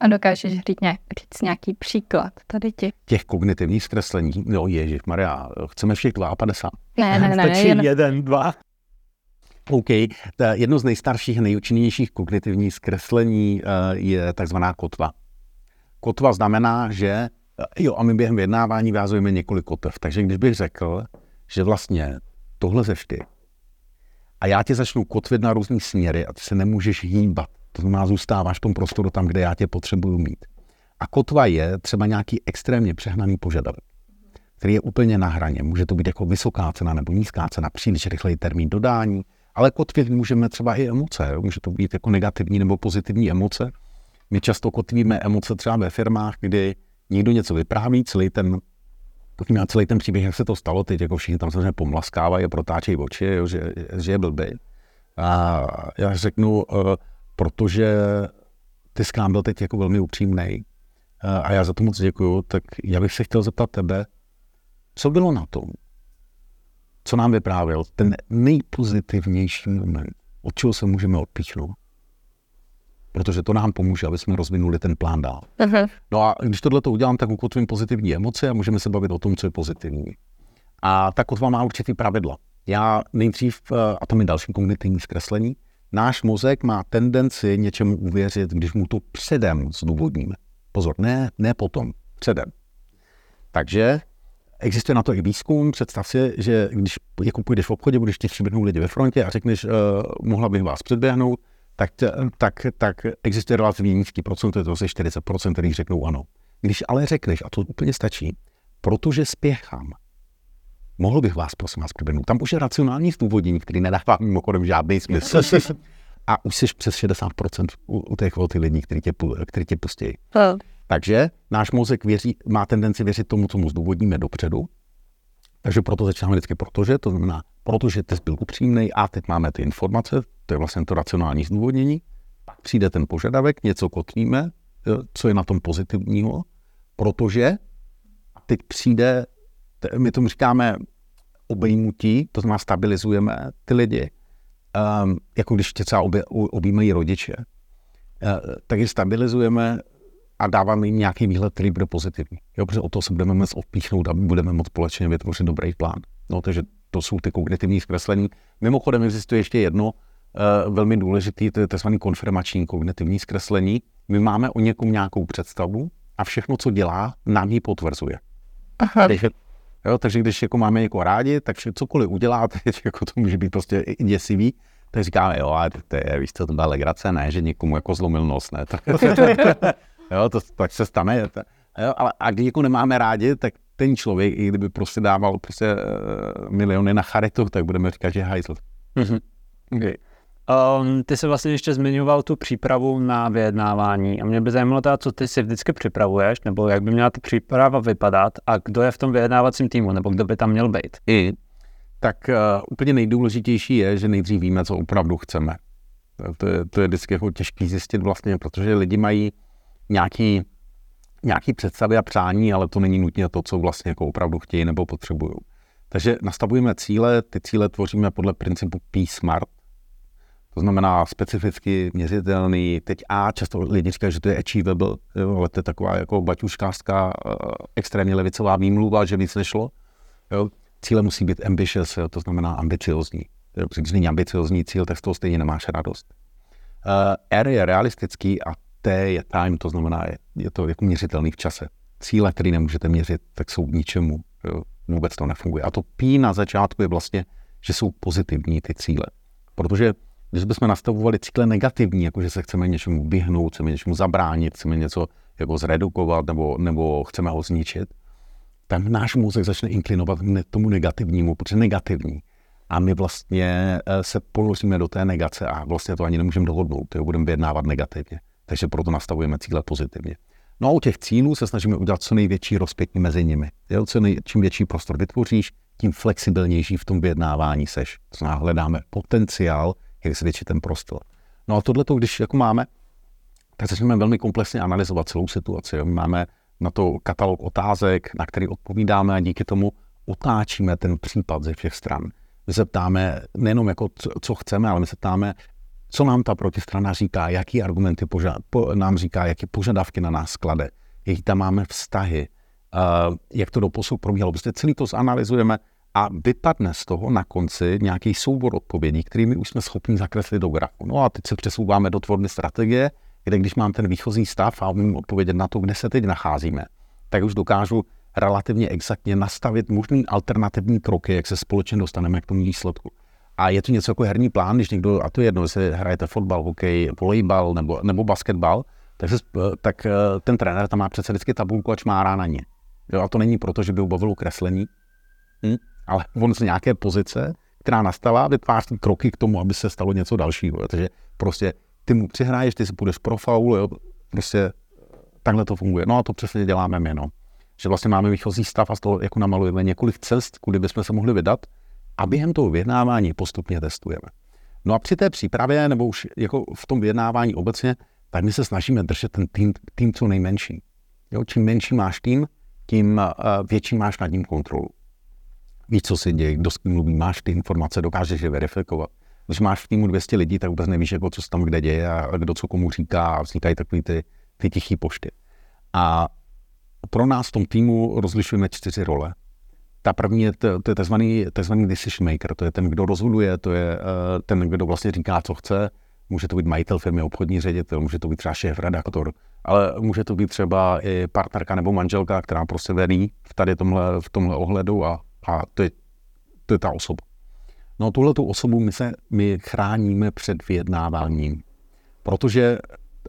A dokážeš říct, nějak, říct nějaký příklad tady ti? Těch kognitivních zkreslení? Jo, ježišmarja, chceme všech padesát dva. Ne, ne, ne. Stačí ne, jeden, dva. OK, ta jedno z nejstarších a nejúčinnějších kognitivních zkreslení je takzvaná kotva. Kotva znamená, že jo, a my během vyjednávání vázujeme několik kotev. Takže když bych řekl, že vlastně tohle seš ty a já tě začnu kotvit na různý směry a ty se nemůžeš hýbat. To znamená, zůstáváš v tom prostoru tam, kde já tě potřebuju mít. A kotva je třeba nějaký extrémně přehnaný požadavek, který je úplně na hraně. Může to být jako vysoká cena nebo nízká cena, příliš rychlej termín dodání, ale kotvit můžeme třeba i emoce. Může to být jako negativní nebo pozitivní emoce. My často kotvíme emoce třeba ve firmách, kdy někdo něco vypráví, celý ten, celý ten příběh, jak se to stalo teď, jako všichni tam samozřejmě pomlaskávají a protáčejí oči, jo, že, že je blbý. A já řeknu, protože ty s námi byl teď jako velmi upřímnej a já za to moc děkuju, tak já bych se chtěl zeptat tebe, co bylo na tom, co nám vyprávěl ten nejpozitivnější moment, od čeho se můžeme odpíchnout? Protože to nám pomůže, aby jsme rozvinuli ten plán dál. Uh-huh. No a když tohle to udělám, tak ukotvím pozitivní emoce a můžeme se bavit o tom, co je pozitivní. A ta kotva má určitý pravidla. Já nejdřív, a tam je další kognitivní zkreslení, náš mozek má tendenci něčemu uvěřit, když mu to předem zdůvodníme. Pozor, ne, ne potom, předem. Takže existuje na to i výzkum. Představ si, že když jako půjdeš v obchodě, budeš těch přiběhnou lidi ve frontě a řekneš, uh, mohla bych vás předběhnout, Tak, tak, tak existuje relativně nízký procent, to je to asi čtyřicet procent, kterých řeknou ano. Když ale řekneš, a to úplně stačí, protože spěchám, mohl bych vás, prosím vás, přiběhnout. Tam už je racionální zdůvodnění, který nedává mimochodem žádný smysl. A už jsi přes šedesát procent u, u té chvilty lidí, který tě, který tě pustí. Oh. Takže náš mozek věří, má tendenci věřit tomu, co mu zdůvodníme dopředu. Takže proto začínáme vždycky protože, to znamená, protože test byl upřímnej a teď máme ty informace, to je vlastně to racionální zdůvodnění, pak přijde ten požadavek, něco kotvíme, co je na tom pozitivního, protože teď přijde, my tomu říkáme obejmutí, to znamená stabilizujeme ty lidi, um, jako když tě třeba obě, objímají rodiče, uh, takže stabilizujeme a dáváme jim nějaký výhled, který bude pozitivní. Jo, protože o to se budeme moc odpíchnout a budeme moc společně vytvořit dobrý plán. No, takže to jsou ty kognitivní zkreslení. Mimochodem existuje ještě jedno uh, velmi důležité, to je tzv. Konfirmační kognitivní zkreslení. My máme o někom nějakou představu a všechno, co dělá, nám ji potvrzuje. Takže, jo, takže když jako máme někoho rádi, tak cokoliv udělá, teď jako to může být prostě děsivý. Tak říkáme, jo, a to je, víš co, to byla legrace, ne, že někomu jako zlomil nos, ne. Jo, to tak se stane. To, jo, ale a když jako nemáme rádi, tak ten člověk, i kdyby prostě dával prostě uh, miliony na charitu, tak budeme říkat, že hajzl. Mm-hmm. Okay. Um, ty jsi vlastně ještě zmiňoval tu přípravu na vyjednávání a mě by zajímalo teda, co ty si vždycky připravuješ, nebo jak by měla ta příprava vypadat a kdo je v tom vyjednávacím týmu, nebo kdo by tam měl být. I, tak uh, úplně nejdůležitější je, že nejdřív víme, co opravdu chceme. To je, to je vždycky jako těžký zjistit vlastně, protože lidi mají Nějaký, nějaký představy a přání, ale to není nutně to, co vlastně jako opravdu chtějí nebo potřebují. Takže nastavujeme cíle, ty cíle tvoříme podle principu P-SMART, to znamená specificky měřitelný, teď A, často lidi říkají, že to je achievable, jo, ale to je taková jako baťuškářská extrémně levicová výmluva, že nic nešlo. Jo. Cíle musí být ambitious, jo, to znamená ambiciozní. Když není ambiciozní cíl, tak z toho stejně nemáš radost. R je realistický a T je time, to znamená, je, je to jako měřitelný v čase. Cíle, které nemůžete měřit, tak jsou k ničemu. Jo, vůbec to nefunguje. A to P na začátku je vlastně, že jsou pozitivní ty cíle. Protože když bychom nastavovali cíle negativní, jako že se chceme něčemu vyhnout, chceme něčemu zabránit, chceme něco jako zredukovat nebo, nebo chceme ho zničit, tak náš mozek začne inklinovat k tomu negativnímu, protože negativní. A my vlastně se ponoříme do té negace a vlastně to ani nemůžeme dohodnout, jo, budeme vyjednávat negativně. Takže proto nastavujeme cíle pozitivně. No a u těch cílů se snažíme udělat co největší rozpětí mezi nimi. Jo, co nej, čím větší prostor vytvoříš, tím flexibilnější v tom vyjednávání seš. To znamená, hledáme potenciál, jak zvětšit ten prostor. No a tohleto, když jako máme, tak začneme velmi komplexně analyzovat celou situaci. Jo. My máme na to katalog otázek, na který odpovídáme a díky tomu otáčíme ten případ ze všech stran. My se ptáme nejenom jako co chceme, ale my se ptáme, co nám ta protistrana říká, jaký argumenty poža- po- nám říká, jaké požadavky na nás klade, jaký tam máme vztahy, uh, jak to doposud probíhalo. Prostě celý to zanalyzujeme a vypadne z toho na konci nějaký soubor odpovědí, kterými už jsme schopni zakreslit do grafu. No a teď se přesouváme do tvorby strategie, kde když mám ten výchozí stav a umím odpovědět na to, kde se teď nacházíme, tak už dokážu relativně exaktně nastavit možný alternativní kroky, jak se společně dostaneme k tomu výsledku. A je to něco jako herní plán, když někdo, a to je jedno, jestli hrajete fotbal, hokej, volejbal nebo, nebo basketbal, tak, se, tak ten trenér tam má přece vždycky tabulku a čmárá na ně. Jo, a to není proto, že by ho bavilo kreslení, hm? ale on z nějaké pozice, která nastala, vytváří kroky k tomu, aby se stalo něco dalšího. Takže prostě ty mu přihráješ, ty si půjdeš pro faul, jo, prostě takhle to funguje. No a to přesně děláme my, no. Že vlastně máme výchozí stav a z toho jako namalujeme několik cest, kudy bychom se mohli vydat a během toho vyjednávání postupně testujeme. No a při té přípravě nebo už jako v tom vyjednávání obecně, tak my se snažíme držet ten tým, tým co nejmenší. Jo, čím menší máš tým, tím uh, větší máš nad ním kontrolu. Víš, co si děje, kdo s kým mluví, máš ty informace, dokážeš je verifikovat. Když máš v týmu dvě stě lidí, tak vůbec nevíš, jako, co se tam kde děje a kdo co komu říká a vznikají takový ty, ty tichý pošty. A pro nás v tom týmu rozlišujeme čtyři role. Ta první je, to, to je takzvaný, takzvaný decision maker, to je ten, kdo rozhoduje, to je ten, kdo vlastně říká, co chce. Může to být majitel firmy, obchodní ředitel, může to být třeba šéf, redaktor, ale může to být třeba i partnerka nebo manželka, která prostě vedí v tady tomhle, v tomhle ohledu a, a to, je, to je ta osoba. No tuhletu osobu my, se, my chráníme před vyjednáváním, protože,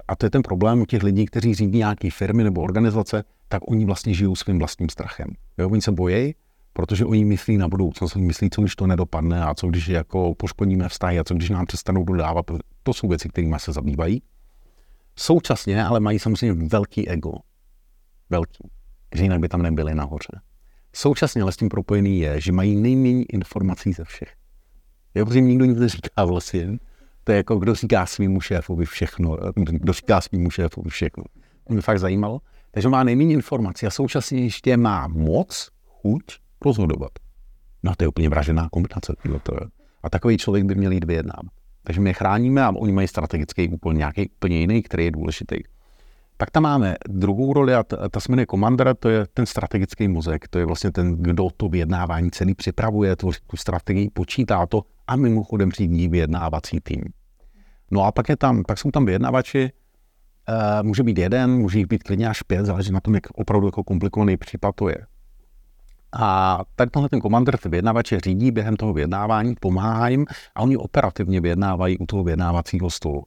a to je ten problém u těch lidí, kteří řídí nějaké firmy nebo organizace, tak oni vlastně žijou svým vlastním strachem. Jo, oni se bojí, protože oni myslí na budoucnost, oni myslí, co když to nedopadne a co když jako poškodíme vztahy a co když nám přestanou dodávat. To jsou věci, kterými se zabývají. Současně ale mají samozřejmě velký ego. Velký. Že jinak by tam nebyli nahoře. Současně ale s tím propojený je, že mají nejméně informací ze všech. Jo, protože nikdo nic neříká vlastně. To je jako, kdo říká svýmu šéfovi všechno, kdo říká svýmu šéfovi všechno. To mě fakt zajímalo. Takže má nejméně informací a současně ještě má moc, chuť rozhodovat. No to je úplně vražená kombinace. A takový člověk by měl jít vyjednávat. Takže my je chráníme a oni mají strategický úkol nějaký úplně jiný, který je důležitý. Pak tam máme druhou roli a ta, ta se jmenuje komandera, to je ten strategický mozek. To je vlastně ten, kdo to vyjednávání celý připravuje, tvoří tu strategii, počítá to a mimochodem řídí vyjednávací tým. No a pak, je tam, pak jsou tam vyjednavači, e, může být jeden, může jich být klidně až pět, záleží na tom, jak opravdu jako komplikovaný případ to je. A tak tenhle ten komander, ty vyjednavače řídí během toho vyjednávání, pomáhá jim a oni operativně vyjednávají u toho vyjednávacího stolu.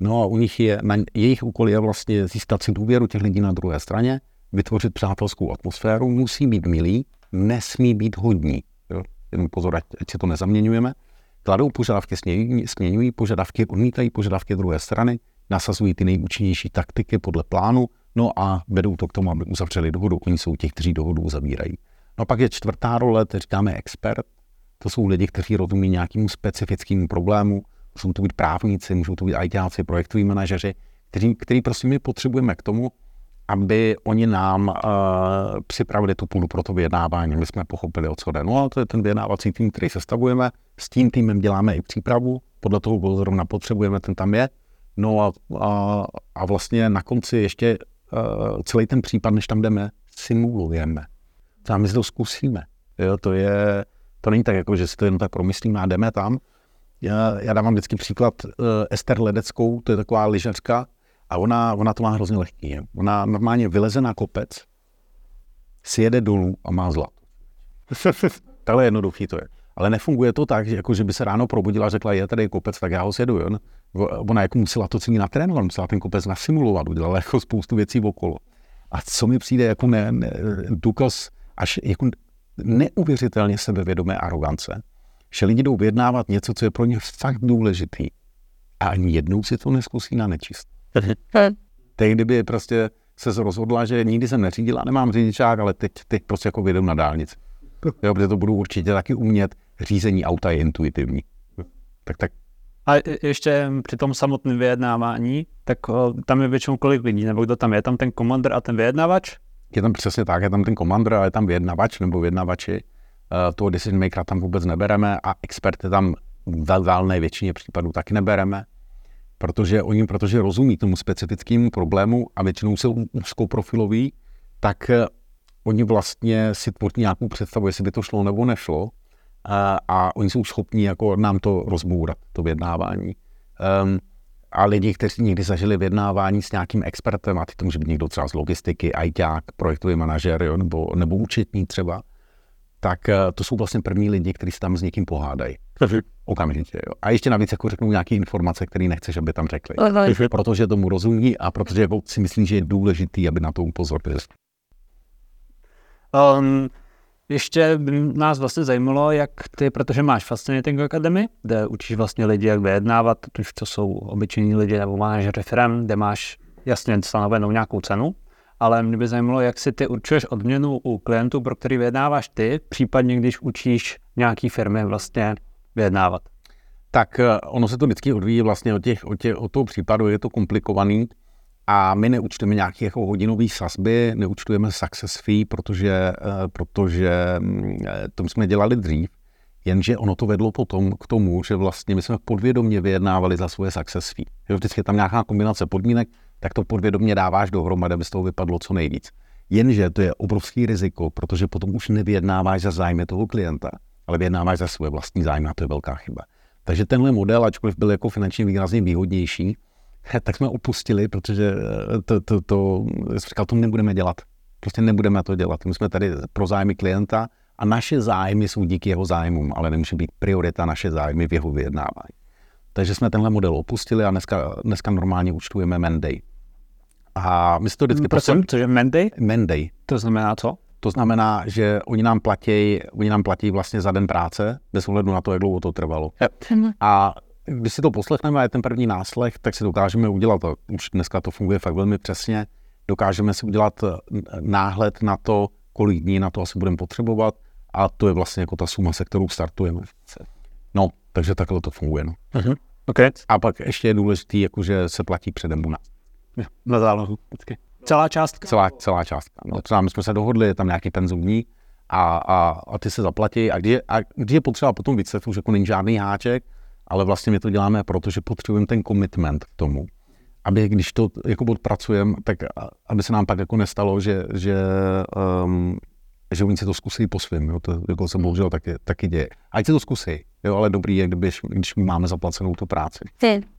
No a u nich je, na jejich úkol je vlastně získat si důvěru těch lidí na druhé straně, vytvořit přátelskou atmosféru, musí být milí, nesmí být hodní. Jo? Jenom pozor, ať se to nezaměňujeme. Kladou požadavky, směňují požadavky, odmítají požadavky druhé strany, nasazují ty nejúčinnější taktiky podle plánu, no a vedou to k tomu, aby uzavřeli dohodu. Oni jsou těch, kteří dohodu uzavírají. No a pak je čtvrtá role, to říkáme expert. To jsou lidi, kteří rozumí nějakému specifickému problému. Můžou to být právníci, můžou to být ajťáci, projektoví manažeři, kteří, který prostě my potřebujeme k tomu, aby oni nám uh, připravili tu půdu pro to vyjednávání, my jsme pochopili, o co jde. No a to je ten vyjednávací tým, který sestavujeme, s tím týmem děláme i přípravu, podle toho, kdo zrovna potřebujeme, ten tam je. No a, a, a vlastně na konci ještě uh, celý ten případ, než tam jdeme, simulujeme. Tam my si to zkusíme. Jo, to, je, to není tak, jako, že si to jenom tak promyslíme a jdeme tam. Já, já dávám vždycky příklad uh, Ester Ledeckou, to je taková lyžařka a ona, ona to má hrozně lehký. Je. Ona normálně vyleze na kopec, sjede dolů a má zlato. Takhle jednoduchý to je. Ale nefunguje to tak, že, jako, že by se ráno probudila a řekla, je tady kopec, tak já ho sjedu. Jo? Ona jako musela to celý natrénovat, musela ten kopec nasimulovat, udělala jako spoustu věcí okolo. A co mi přijde jako ne, ne, důkaz až jako neuvěřitelně sebevědomé arogance, že lidi jdou vyjednávat něco, co je pro ně fakt důležitý. A ani jednou si to neskusí na nečíst. Teď, kdyby prostě se rozhodla, že nikdy jsem neřídila, nemám řidičák, ale teď, teď prostě jako vyjedu na dálnici. Jo, protože to budu určitě taky umět. Řízení auta je intuitivní. Tak, tak. A ještě při tom samotném vyjednávání, tak tam je většinou kolik lidí, nebo kdo tam je? Je tam ten komandr a ten vyjednavač? Je tam přesně tak, je tam ten komandr a je tam vyjednavač nebo vyjednavači. toho decision makera tam vůbec nebereme a experty tam v válné většině případů taky nebereme, protože oni protože rozumí tomu specifickému problému a většinou jsou úzkoprofiloví, tak oni vlastně si tvoří nějakou představu, jestli by to šlo nebo nešlo, a, a oni jsou schopni jako nám to rozbourat, to vyjednávání. Um, a lidi, kteří někdy zažili vyjednávání s nějakým expertem, a teď to může být někdo třeba z logistiky, ajťák, projektový manažer, jo, nebo, nebo účetní třeba, tak to jsou vlastně první lidi, kteří se tam s někým pohádají. Okamžitě. Jo. A ještě navíc jako řeknou nějaké informace, které nechceš, aby tam řekli. Protože tomu rozumí a protože jako si myslí, že je důležitý, aby na to upozornili. Um, ještě by nás vlastně zajímalo, jak ty, protože máš Fascinating Academy, kde učíš vlastně lidi, jak vyjednávat, protože to jsou obyčejní lidi, nebo máš referent, kde máš jasně stanovenou nějakou cenu. Ale mě by zajímalo, jak si ty určuješ odměnu u klientů, pro který vyjednáváš ty, případně když učíš nějaký firmy vlastně vyjednávat. Tak ono se to vždycky odvíjí vlastně od, těch, od, těch, od toho případu, je to komplikovaný a my neučtujeme nějaké jako hodinové sazby, neučtujeme success fee, protože, protože to jsme dělali dřív, jenže ono to vedlo potom k tomu, že vlastně my jsme podvědomě vyjednávali za svoje success fee. Vždycky je tam nějaká kombinace podmínek, tak to podvědomě dáváš dohromady, aby z toho vypadlo co nejvíc. Jenže to je obrovský riziko, protože potom už nevyjednáváš za zájmy toho klienta, ale vyjednáváš za svoje vlastní zájmy a to je velká chyba. Takže tenhle model, ačkoliv byl jako finančně výrazně výhodnější, tak jsme opustili, protože to, to, to, říkal, to nebudeme dělat. Prostě nebudeme to dělat. My jsme tady pro zájmy klienta a naše zájmy jsou díky jeho zájmům, ale nemůže být priorita naše zájmy v jeho vyjednávání. Takže jsme tenhle model opustili a dneska, dneska normálně účtujeme Monday. A my si to vždycky... Prosím, cože Monday? Monday. To znamená co? To znamená, že oni nám platí, oni nám platí vlastně za den práce, bez ohledu na to, jak dlouho to trvalo. Yep. A když si to poslechneme a je ten první náslech, tak si dokážeme udělat, a už dneska to funguje fakt velmi přesně, dokážeme si udělat náhled na to, kolik dní na to asi budeme potřebovat a to je vlastně jako ta suma, se kterou startujeme. No, takže takhle to funguje. No. Uh-huh. Okay. A pak ještě je důležitý, jakože se platí předem u nás. Na zálohu. Vždycky. Celá částka? Celá, celá částka. No, třeba my jsme se dohodli, je tam nějaký penzumní a, a, a ty se zaplatí. A když kdy je potřeba potom víc, už jako není žádný háček, ale vlastně my to děláme, protože potřebujeme ten commitment k tomu. Aby když to jako odpracujeme, tak aby se nám pak jako nestalo, že, že, um, že oni si to zkusí po svým. Jo? To jako se bohužel taky, taky děje. Ať si to zkusí. Jo, ale dobrý je, když, když my máme zaplacenou tu práci.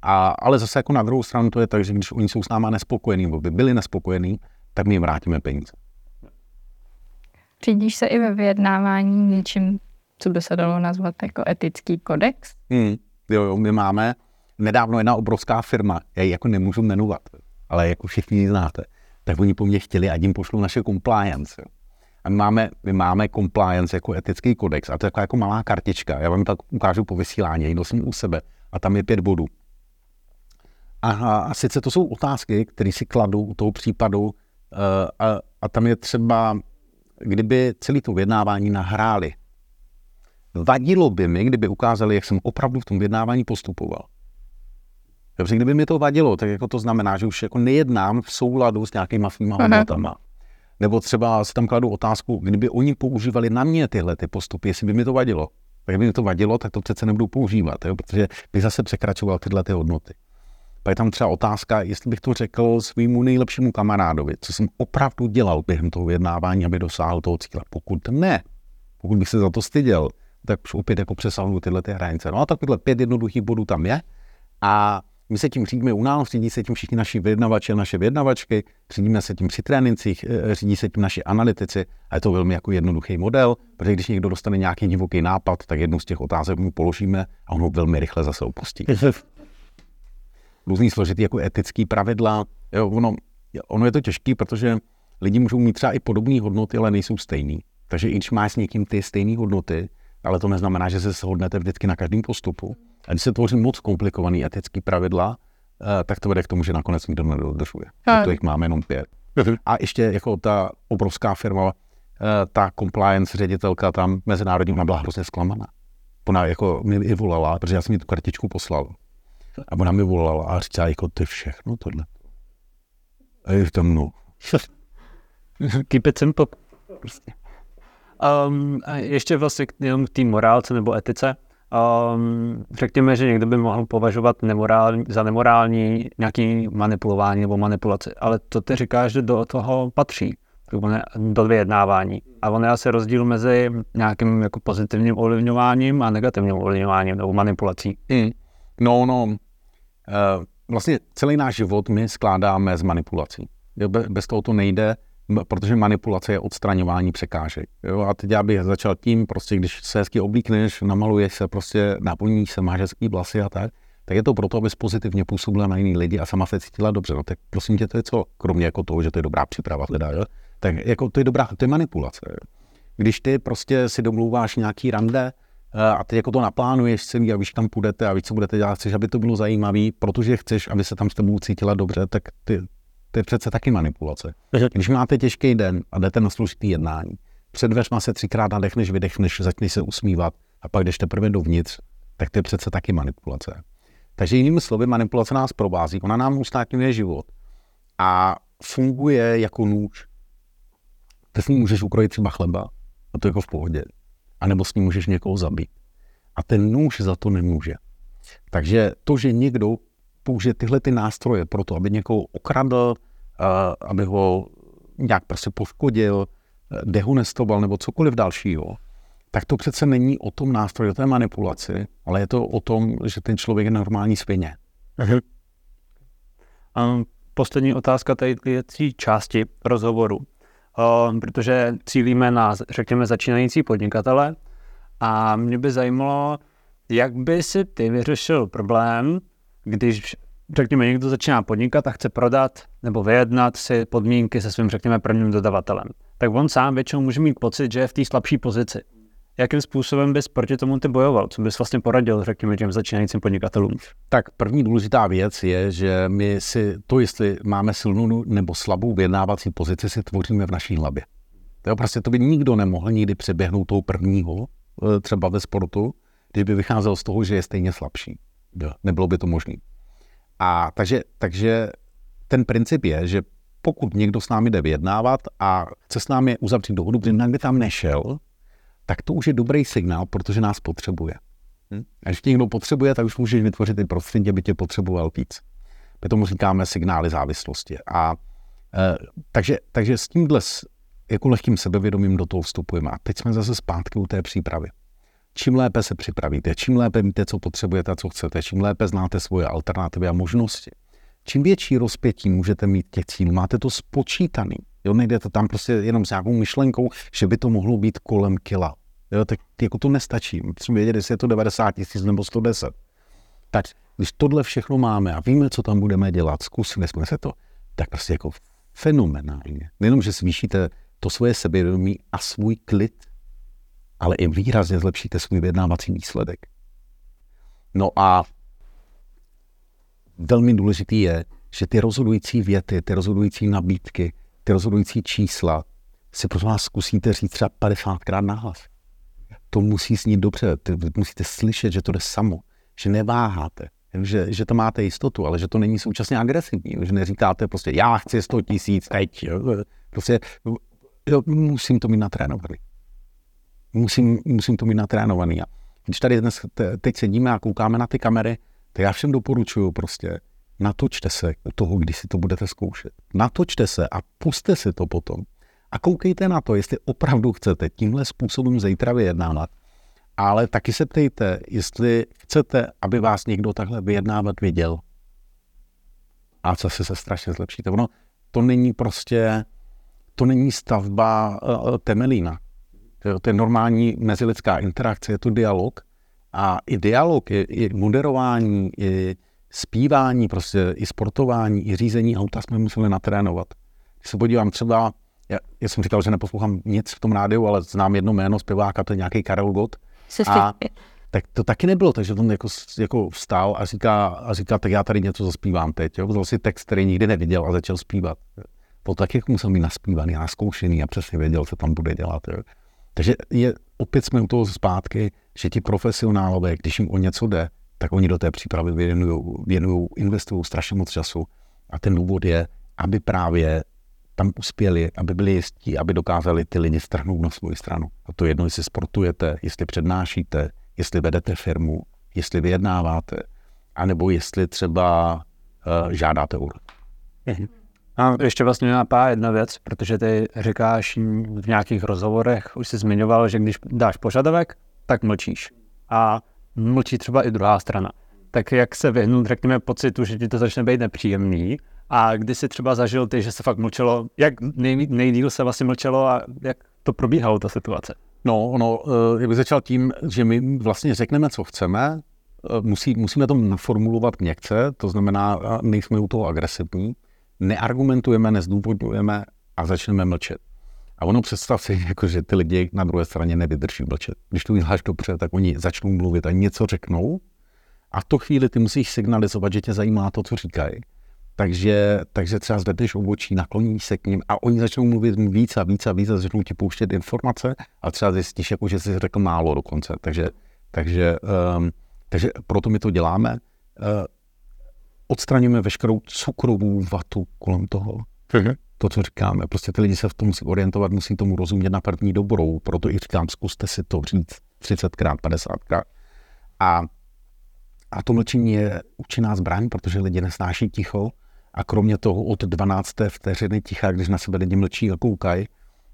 A, ale zase jako na druhou stranu to je tak, že když oni jsou s náma nespokojení, nebo by byli nespokojení, tak my jim vrátíme peníze. Řídíš se i ve vyjednávání něčím, co by se dalo nazvat jako etický kodex? Hmm, jo, jo, my máme nedávno jedna obrovská firma, já ji jako nemůžu jmenovat, ale jako všichni ji znáte, tak oni po mně chtěli, ať jim pošlou naše compliance. A my máme, my máme compliance jako etický kodex a to je jako malá kartička. Já vám tak ukážu po vysílání, jdu s ní u sebe a tam je pět bodů. A, a sice to jsou otázky, které si kladou u toho případu a, a tam je třeba, kdyby celé to vyjednávání nahráli. Vadilo by mi, kdyby ukázali, jak jsem opravdu v tom vyjednávání postupoval. Dobře, kdyby mi to vadilo, tak jako to znamená, že už jako nejednám v souladu s nějakýma svýma hodnotama. Nebo třeba si tam kladu otázku, kdyby oni používali na mě tyhle ty postupy, jestli by mi to vadilo. Tak kdyby mi to vadilo, tak to přece nebudu používat, jo? Protože bych zase překračoval tyhle ty hodnoty. Pak je tam třeba otázka, jestli bych to řekl svýmu nejlepšímu kamarádovi, co jsem opravdu dělal během toho vyjednávání, aby dosáhl toho cíle. Pokud ne, pokud bych se za to styděl, tak už opět jako přesáhnu tyhle ty hranice. No a takhle pět jednoduchých bodů tam je. A my se tím řídíme u nás, řídí se tím všichni naši vyjednavači a naše vyjednavačky, řídíme se tím při trénincích, řídí se tím naši analytici a je to velmi jako jednoduchý model, protože když někdo dostane nějaký divoký nápad, tak jednu z těch otázek mu položíme a on ho velmi rychle zase opustí. Různý složitý jako etický pravidla, jo, ono, ono je to těžký, protože lidi můžou mít třeba i podobné hodnoty, ale nejsou stejný. Takže i když máš s někým ty stejné hodnoty, ale to neznamená, že se shodnete vždycky na každém postupu. A když se tvoří moc komplikovaný etický pravidla, tak to vede k tomu, že nakonec nikdo nedodržuje. To jich máme jenom pět. A ještě jako ta obrovská firma, ta compliance ředitelka tam mezinárodní, ona byla hrozně zklamaná. Ona jako mi i volala, protože já jsem mi tu kartičku poslal. A ona mi volala a říká, jako to je všechno tohle. A je tam no. Keep it simple. Prostě. Um, ještě vlastně jenom k té morálce nebo etice. Um, řekněme, že někdo by mohl považovat nemorální, za nemorální nějaké manipulování nebo manipulaci, ale to ty říkáš, že do toho patří, do vyjednávání. A on je asi rozdíl mezi nějakým jako pozitivním ovlivňováním a negativním ovlivňováním nebo manipulací. Mm. No, no. Uh, vlastně celý náš život my skládáme z manipulací. Bez toho to nejde, protože manipulace je odstraňování překážek. Jo? A teď já bych začal tím, prostě když se hezky oblíkneš, namaluješ se, prostě naplníš se, máš hezký vlasy a tak, tak je to proto, abys pozitivně působila na jiný lidi a sama se cítila dobře. No tak prosím tě, to je co? Kromě jako toho, že to je dobrá příprava teda, jo? Tak jako to je dobrá, to je manipulace. Jo? Když ty prostě si domlouváš nějaký rande a ty jako to naplánuješ celý a víš, tam půjdete a víš, co budete dělat, chceš, aby to bylo zajímavý, protože chceš, aby se tam s tebou cítila dobře, tak ty to je přece taky manipulace. Když máte těžký den a jdete na složitý jednání, před dveřma se třikrát nadechneš, vydechneš, začneš se usmívat a pak jdeš teprve dovnitř, tak to je přece taky manipulace. Takže jinými slovy, manipulace nás provází, ona nám usnadňuje život a funguje jako nůž. Ty s ním můžeš ukrojit třeba chleba a to jako v pohodě, anebo s ním můžeš někoho zabít. A ten nůž za to nemůže. Takže to, že někdo použije tyhle ty nástroje pro to, aby někoho okradl, aby ho nějak prostě poškodil, dehonestoval nebo cokoliv dalšího, tak to přece není o tom nástroji, o té manipulaci, ale je to o tom, že ten člověk je normální svině. Poslední otázka tady té části rozhovoru, protože cílíme na, řekněme, začínající podnikatele a mě by zajímalo, jak by si ty vyřešil problém, když, řekněme, někdo začíná podnikat a chce prodat nebo vyjednat si podmínky se svým, řekněme, prvním dodavatelem, tak on sám většinou může mít pocit, že je v té slabší pozici. Jakým způsobem bys proti tomu ty bojoval? Co bys vlastně poradil, řekněme, těm začínajícím podnikatelům? Tak první důležitá věc je, že my si to, jestli máme silnou nebo slabou vyjednávací pozici, si tvoříme v naší hlavě. To je prostě, to by nikdo nemohl nikdy přeběhnout toho prvního, třeba ve sportu, kdyby vycházel z toho, že je stejně slabší. Nebylo by to možné. A takže, takže ten princip je, že pokud někdo s námi jde vyjednávat a chce s námi uzavřít dohodu, protože někdo tam nešel, tak to už je dobrý signál, protože nás potřebuje. Hm? A když tě někdo potřebuje, tak už můžeš vytvořit i prostředí, aby tě potřeboval víc. My tomu říkáme signály závislosti. A, e, takže, takže s tímhle jako lehkým sebevědomím do toho vstupujeme. A teď jsme zase zpátky u té přípravy. Čím lépe se připravíte, čím lépe víte, co potřebujete a co chcete, čím lépe znáte svoje alternativy a možnosti, čím větší rozpětí můžete mít těch cílů, máte to spočítaný. Jo, nejdete tam prostě jenom s nějakou myšlenkou, že by to mohlo být kolem kila. Jo, tak jako to nestačí. Musím vědět, jestli je to devadesát tisíc nebo sto deset. Tak když tohle všechno máme a víme, co tam budeme dělat, zkusili jsme se to, tak prostě jako fenomenálně. Nejenom, že zvýšíte to svoje sebevědomí a svůj klid, ale i výrazně zlepšíte svůj vyjednávací výsledek. No a velmi důležitý je, že ty rozhodující věty, ty rozhodující nabídky, ty rozhodující čísla si pro vás zkusíte říct třeba padesátkrát nahlas. To musí znít dobře, musíte slyšet, že to jde samo, že neváháte, že, že to máte jistotu, ale že to není současně agresivní, že neříkáte prostě já chci sto tisíc teď, prostě jo, musím to mít natrénovaný. Musím, musím to mít natrénovaný. A když tady dnes te, teď sedíme a koukáme na ty kamery, tak já všem doporučuju prostě, natočte se u toho, když si to budete zkoušet. Natočte se a puste si to potom. A koukejte na to, jestli opravdu chcete tímhle způsobem zítra vyjednávat. Ale taky se ptejte, jestli chcete, aby vás někdo takhle vyjednávat viděl. A zase se strašně zlepšíte. Ono, to není prostě, to není stavba uh, Temelína. To je normální mezilidská interakce, je to dialog a i dialog, i, i moderování, i zpívání, prostě i sportování, i řízení auta jsme museli natrénovat. Když se podívám třeba, já, já jsem říkal, že neposlouchám nic v tom rádiu, ale znám jedno jméno zpěváka, to je nějaký Karel Gott. A tak to taky nebylo, takže on jako, jako vstal a říká, a říká, tak já tady něco zaspívám teď. Jo? Vzal si text, který nikdy neviděl a začal zpívat. To taky musel být naspívaný a naskoušený a přesně věděl, co tam bude dělat. Jo? Takže je, opět jsme u toho zpátky, že ti profesionálové, když jim o něco jde, tak oni do té přípravy věnují, věnují investují strašně moc času. A ten důvod je, aby právě tam uspěli, aby byli jistí, aby dokázali ty lidi strhnout na svou stranu. A to jedno, jestli sportujete, jestli přednášíte, jestli vedete firmu, jestli vyjednáváte, anebo jestli třeba uh, žádáte úrok. A ještě vlastně napadá jedna věc, protože ty říkáš v nějakých rozhovorech, už jsi zmiňoval, že když dáš požadavek, tak mlčíš. A mlčí třeba i druhá strana. Tak jak se vyhnout, řekněme, pocitu, že ti to začne být nepříjemný, a kdy jsi třeba zažil ty, že se fakt mlčelo, jak nej, nejdýl se vlastně mlčelo a jak to probíhalo, ta situace? No, no, já bych začal tím, že my vlastně řekneme, co chceme, musí, musíme to naformulovat někde, to znamená, nejsme u toho agresivní, neargumentujeme, nezdůvodňujeme a začneme mlčet. A ono, představ si, jako, že ty lidi na druhé straně nevydrží mlčet. Když to uděláš dobře, tak oni začnou mluvit a něco řeknou a v tu chvíli ty musíš signalizovat, že tě zajímá to, co říkají. Takže, takže třeba zvedneš obočí, nakloníš se k ním a oni začnou mluvit víc a víc a víc a začnou ti pouštět informace a třeba zjistíš, jako, že jsi řekl málo dokonce. Takže, takže, um, takže proto my to děláme. Uh, odstraníme veškerou cukrovou vatu kolem toho. Mhm. To, co říkáme. Prostě ty lidi se v tom musí orientovat, musí tomu rozumět na první dobrou. Proto i říkám, zkuste si to říct třicetkrát, padesátkrát. A, a to mlčení je účinná zbraň, protože lidi nesnáší ticho. A kromě toho od dvanácté vteřiny ticha, když na sebe lidi mlčí a koukají,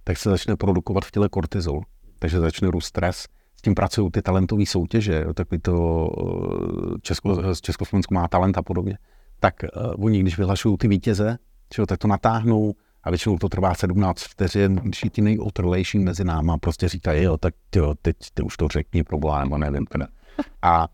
tak se začne produkovat v těle kortizol. Takže začne růst stres. S tím pracují ty talentové soutěže. Takový to Česko, Československo má talent a podobně. Tak uh, oni, když vyhlašují ty vítěze, čeho, tak to natáhnou a většinou to trvá sedmnáct vteřin, když ti nejotrlejší mezi náma prostě říkají, jo, tak jo, teď ty už to řekni, problém, a nevím. Ne. A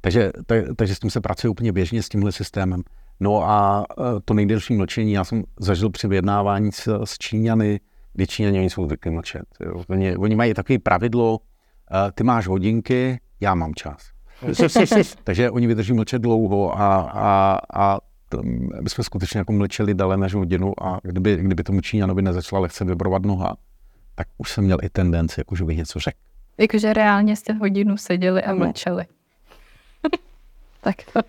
takže, tak, takže s tím se pracuje úplně běžně s tímhle systémem. No a to nejdelší mlčení, já jsem zažil při vyjednávání s, s Číňany, kdy Číňané jsou zvyklí mlčet. Oni, oni mají takové pravidlo, ty máš hodinky, já mám čas. Takže oni vydrží mlčet dlouho a, a, a my jsme skutečně jako mlčeli dále než hodinu a kdyby, kdyby tomu Číňanovi nezačala lehce vibrovat noha, tak už jsem měl i tendenci, jakože bych něco řekl. Jakože reálně jste hodinu seděli a mlčeli. No. Tak to.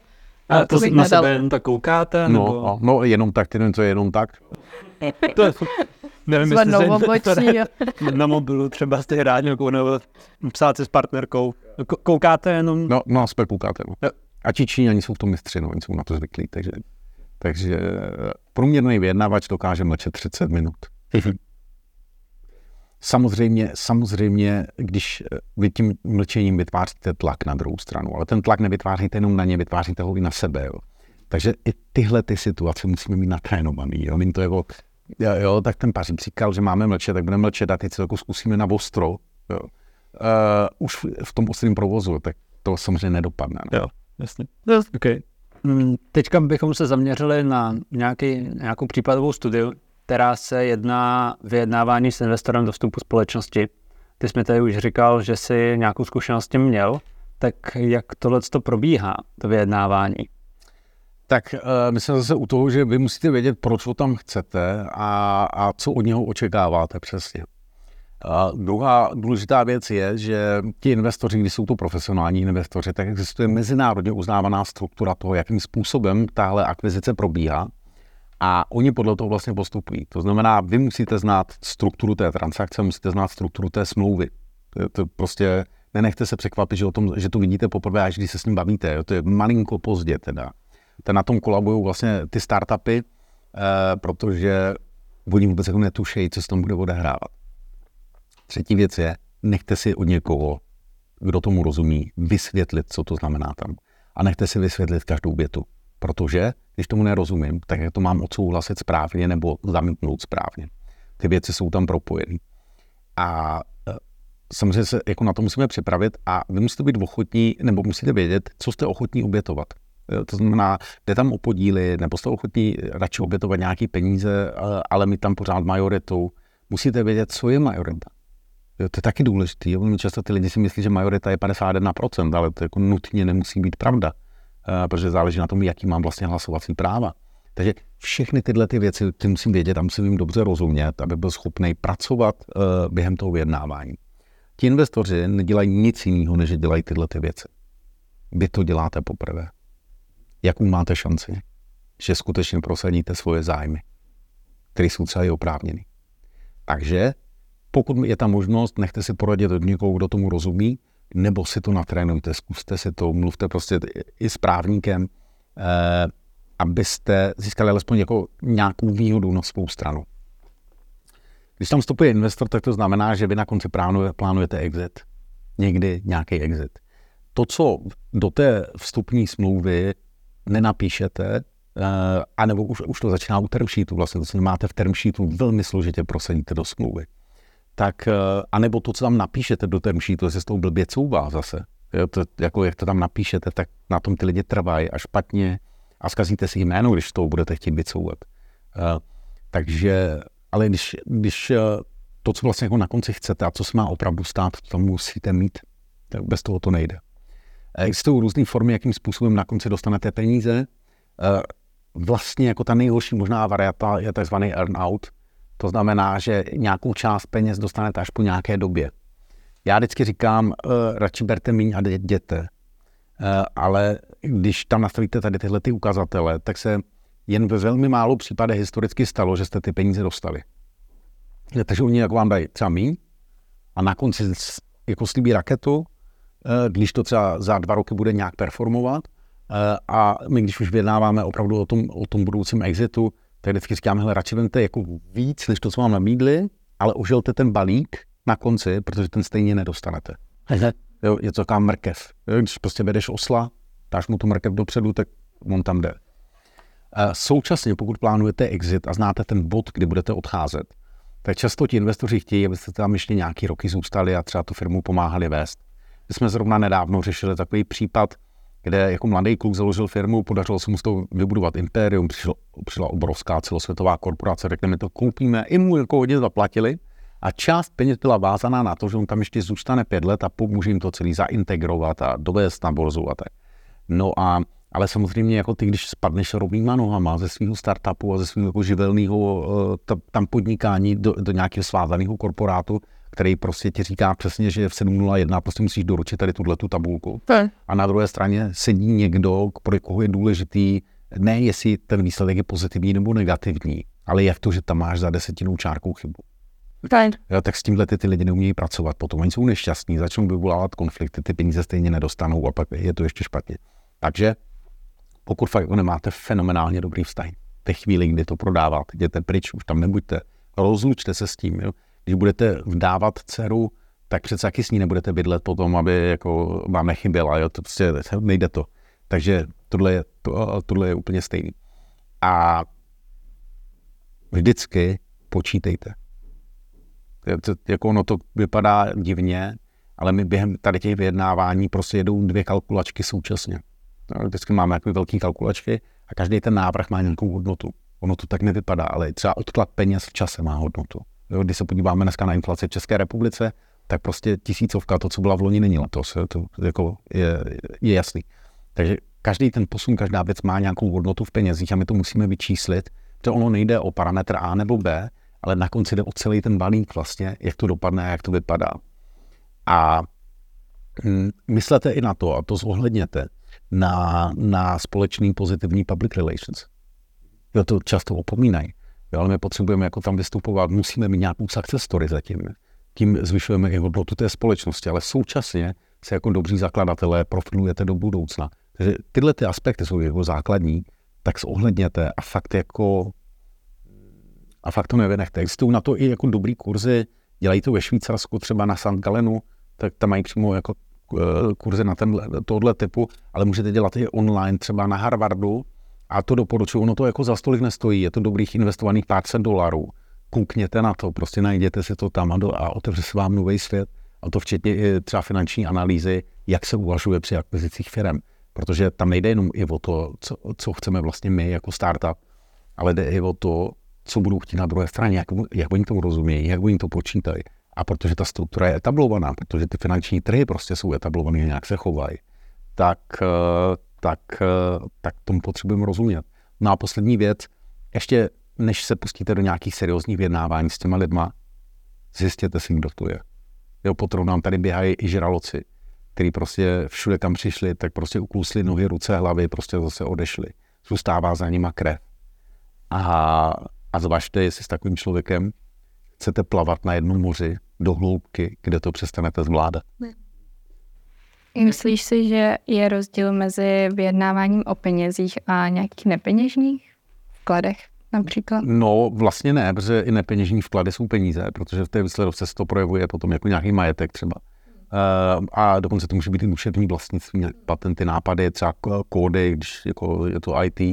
A to, to na nedal. Sebe jenom tak koukáte? No, nebo? No, no jenom tak, ty nevím, co je jenom tak. To je, nevím, jestli se na mobilu třeba jste rádi nebo psát se s partnerkou. K- koukáte jenom? No, no aspoň koukáte. No. No. A ti Číňani jsou v tom mistři, no, oni jsou na to zvyklí, takže, takže průměrný vyjednávač dokáže mlčet třicet minut. Samozřejmě, samozřejmě, když vy tím mlčením vytváříte tlak na druhou stranu, ale ten tlak nevytváříte jenom na ně, vytváříte ho i na sebe, jo. Takže i tyhle ty situace musíme mít natrénovaný, jo. Vím to jeho, jo, jo, tak ten Pařík říkal, že máme mlčet, tak budeme mlčet a teď se jako zkusíme na ostro, jo. Uh, už v tom ostrém provozu, tak to samozřejmě nedopadne, no. Jo. Jasně. Okay. Teďka bychom se zaměřili na nějaký, nějakou případovou studii, která se jedná vyjednávání s investorem do vstupu společnosti. Ty jsi mi tady už říkal, že jsi nějakou zkušenost s tím měl, tak jak tohle to probíhá, to vyjednávání? Tak uh, myslím zase u toho, že vy musíte vědět, proč ho tam chcete a, a co od něho očekáváte přesně. A druhá důležitá věc je, že ti investoři, když jsou to profesionální investoři, tak existuje mezinárodně uznávaná struktura toho, jakým způsobem tahle akvizice probíhá a oni podle toho vlastně postupují. To znamená, vy musíte znát strukturu té transakce, musíte znát strukturu té smlouvy. To, to prostě nenechte se překvapit, že, o tom, že to vidíte poprvé, až když se s ním bavíte. Jo? To je malinko pozdě teda. Ten na tom kolabují vlastně ty startupy, eh, protože oni vůbec jako netušejí, co se tam bude odehrávat. Třetí věc je, nechte si od někoho, kdo tomu rozumí, vysvětlit, co to znamená tam. A nechte si vysvětlit každou větu, protože když tomu nerozumím, tak já to mám odsouhlasit správně nebo zamítnout správně. Ty věci jsou tam propojené. A samozřejmě se jako na to musíme připravit a vy musíte být ochotní, nebo musíte vědět, co jste ochotní obětovat. To znamená, jde tam o podíly, nebo jste ochotní radši obětovat nějaké peníze, ale mít tam pořád majoritu. Musíte vědět, co je majorita. To je taky důležitý. Často ty lidi si myslí, že majorita je padesát jedna procent, ale to jako nutně nemusí být pravda, protože záleží na tom, jaký mám vlastně hlasovací práva. Takže všechny tyhle ty věci ty musím vědět a musím jim dobře rozumět, aby byl schopný pracovat během toho vyjednávání. Ti investoři nedělají nic jiného, než dělají tyhle ty věci. Vy to děláte poprvé. Jakou máte šanci, že skutečně prosadíte svoje zájmy? které jsou celé oprávněny. Takže pokud je ta možnost, nechte si poradit od někoho, kdo tomu rozumí, nebo si to natrénujte, zkuste si to, mluvte prostě i s právníkem, eh, abyste získali alespoň jako nějakou výhodu na svou stranu. Když tam vstupuje investor, tak to znamená, že vy na konci plánujete exit. Někdy nějaký exit. To, co do té vstupní smlouvy nenapíšete, a nebo už, už to začíná u term sheetu, vlastně to, co máte v term sheetu, velmi složitě prosadíte do smlouvy. Tak, anebo to, co tam napíšete do term sheetu, jestli s tou blbě couvá zase. Jo, to, jako jak to tam napíšete, tak na tom ty lidi trvají a špatně a zkazíte si jméno, když to budete chtít vycouvat. Takže, ale když, když to, co vlastně jako na konci chcete a co se má opravdu stát, to tam musíte mít, tak bez toho to nejde. Existují různé formy, jakým způsobem na konci dostanete peníze. Vlastně jako ta nejhorší možná varianta je tzv. earn-out. To znamená, že nějakou část peněz dostanete až po nějaké době. Já vždycky říkám, eh, radši berte míň a jděte. Eh, ale když tam nastavíte tady tyhle ty ukazatele, tak se jen ve velmi málo případech historicky stalo, že jste ty peníze dostali. Takže oni jako vám dají třeba míň a na konci jako slíbí raketu, eh, když to třeba za dva roky bude nějak performovat. A my, když už vyjednáváme opravdu o tom, o tom budoucím exitu, tak vždycky říkám, hele, radši vemte jako víc, než to, co vám nabídli, ale oželte ten balík na konci, protože ten stejně nedostanete. Jo, je to taková mrkev. Když prostě vedeš osla, dáš mu tu mrkev dopředu, tak on tam jde. Současně, pokud plánujete exit a znáte ten bod, kdy budete odcházet, tak často ti investoři chtějí, abyste tam ještě nějaký roky zůstali a třeba tu firmu pomáhali vést. My jsme zrovna nedávno řešili takový případ, kde jako mladý kluk založil firmu, podařilo se mu z toho vybudovat impérium, přišlo, přišla obrovská celosvětová korporace, řekli mi to koupíme, i mu jako hodně zaplatili a část peněz byla vázaná na to, že on tam ještě zůstane pět let a pomůže jim to celý zaintegrovat a dovést na borzu a tak. No a, ale samozřejmě jako ty, když spadneš rovnýma nohama ze svého startupu a ze svého jako živelného tam podnikání do, do nějakého svázaného korporátu, který prostě ti říká přesně, že v sedm nula jedna prostě musíš doručit tady tuhletu tabulku. Ne. A na druhé straně sedí někdo, pro koho je důležitý, ne jestli ten výsledek je pozitivní nebo negativní, ale je v to, že tam máš za desetinou čárkou chybu. Jo, tak s tímhle ty, ty lidi neumějí pracovat. Potom oni jsou nešťastní, začnou vyvolávat konflikty, ty peníze stejně nedostanou a pak je to ještě špatně. Takže pokud fakt nemáte fenomenálně dobrý vztah, té chvíli, kdy to prodáváte, jděte pryč, už tam nebuďte, rozlučte se s tím. Jo. Když budete vdávat dceru, tak přece taky s ní nebudete bydlet potom, aby jako vám nechyběla, jo? To prostě nejde to. Takže tohle je, to, tohle je úplně stejný. A vždycky počítejte. To, jako ono to vypadá divně, ale my během tady těch vyjednávání prostě jedou dvě kalkulačky současně. No, vždycky máme jako velký kalkulačky a každý ten návrh má nějakou hodnotu. Ono to tak nevypadá, ale třeba odklad peněz v čase má hodnotu. Když se podíváme dneska na inflaci v České republice, tak prostě tisícovka, to, co byla v loni, není letos. To jako je, je jasný. Takže každý ten posun, každá věc má nějakou hodnotu v penězích a my to musíme vyčíslit. To ono nejde o parametr A nebo B, ale na konci jde o celý ten balík vlastně, jak to dopadne a jak to vypadá. A myslete i na to, a to zohledněte, na, na společný pozitivní public relations. Jo, to často opomínají. Jo, ale my potřebujeme jako tam vystupovat, musíme mít nějakou success story zatím. Tím zvyšujeme i hodnotu té společnosti, ale současně se jako dobří zakladatelé profilujete do budoucna. Takže tyhle ty aspekty jsou jako základní, tak zohledněte a fakt jako a fakt to nevynechte. Existují na to i jako dobrý kurzy, dělají to ve Švýcarsku, třeba na Sankt Gallenu, tak tam mají přímo jako kurzy na tenhle, tohle typu, ale můžete dělat i online, třeba na Harvardu. A to doporučuji, ono to jako za stolik nestojí, je to dobrých investovaných pár set dolarů. Koukněte na to, prostě najděte si to tam a, do, a otevře se vám nový svět. A to včetně i třeba finanční analýzy, jak se uvažuje při akvizicích firem. Protože tam nejde jenom i o to, co, co chceme vlastně my jako startup, ale jde i o to, co budou chtít na druhé straně, jak, jak oni to rozumějí, jak oni to počítají. A protože ta struktura je etablovaná, protože ty finanční trhy prostě jsou etablované, nějak se chovají, tak... tak, tak tomu potřebujeme rozumět. No a poslední věc, ještě než se pustíte do nějakých seriózních vyjednávání s těma lidma, zjistěte si, kdo to je. Jo, potom nám tady běhají i žraloci, který prostě všude, kam přišli, tak prostě uklusli nohy, ruce, hlavy, prostě zase odešli. Zůstává za nima krev. A a zvažte, jestli s takovým člověkem chcete plavat na jednom moři do hloubky, kde to přestanete zvládat. Myslíš si, že je rozdíl mezi vyjednáváním o penězích a nějakých nepeněžních vkladech například? No vlastně ne, protože i nepeněžní vklady jsou peníze, protože v té výsledovce se to projevuje potom jako nějaký majetek třeba. A dokonce to může být i duševní vlastnictví, patenty, nápady, třeba kódy, když jako je to í té.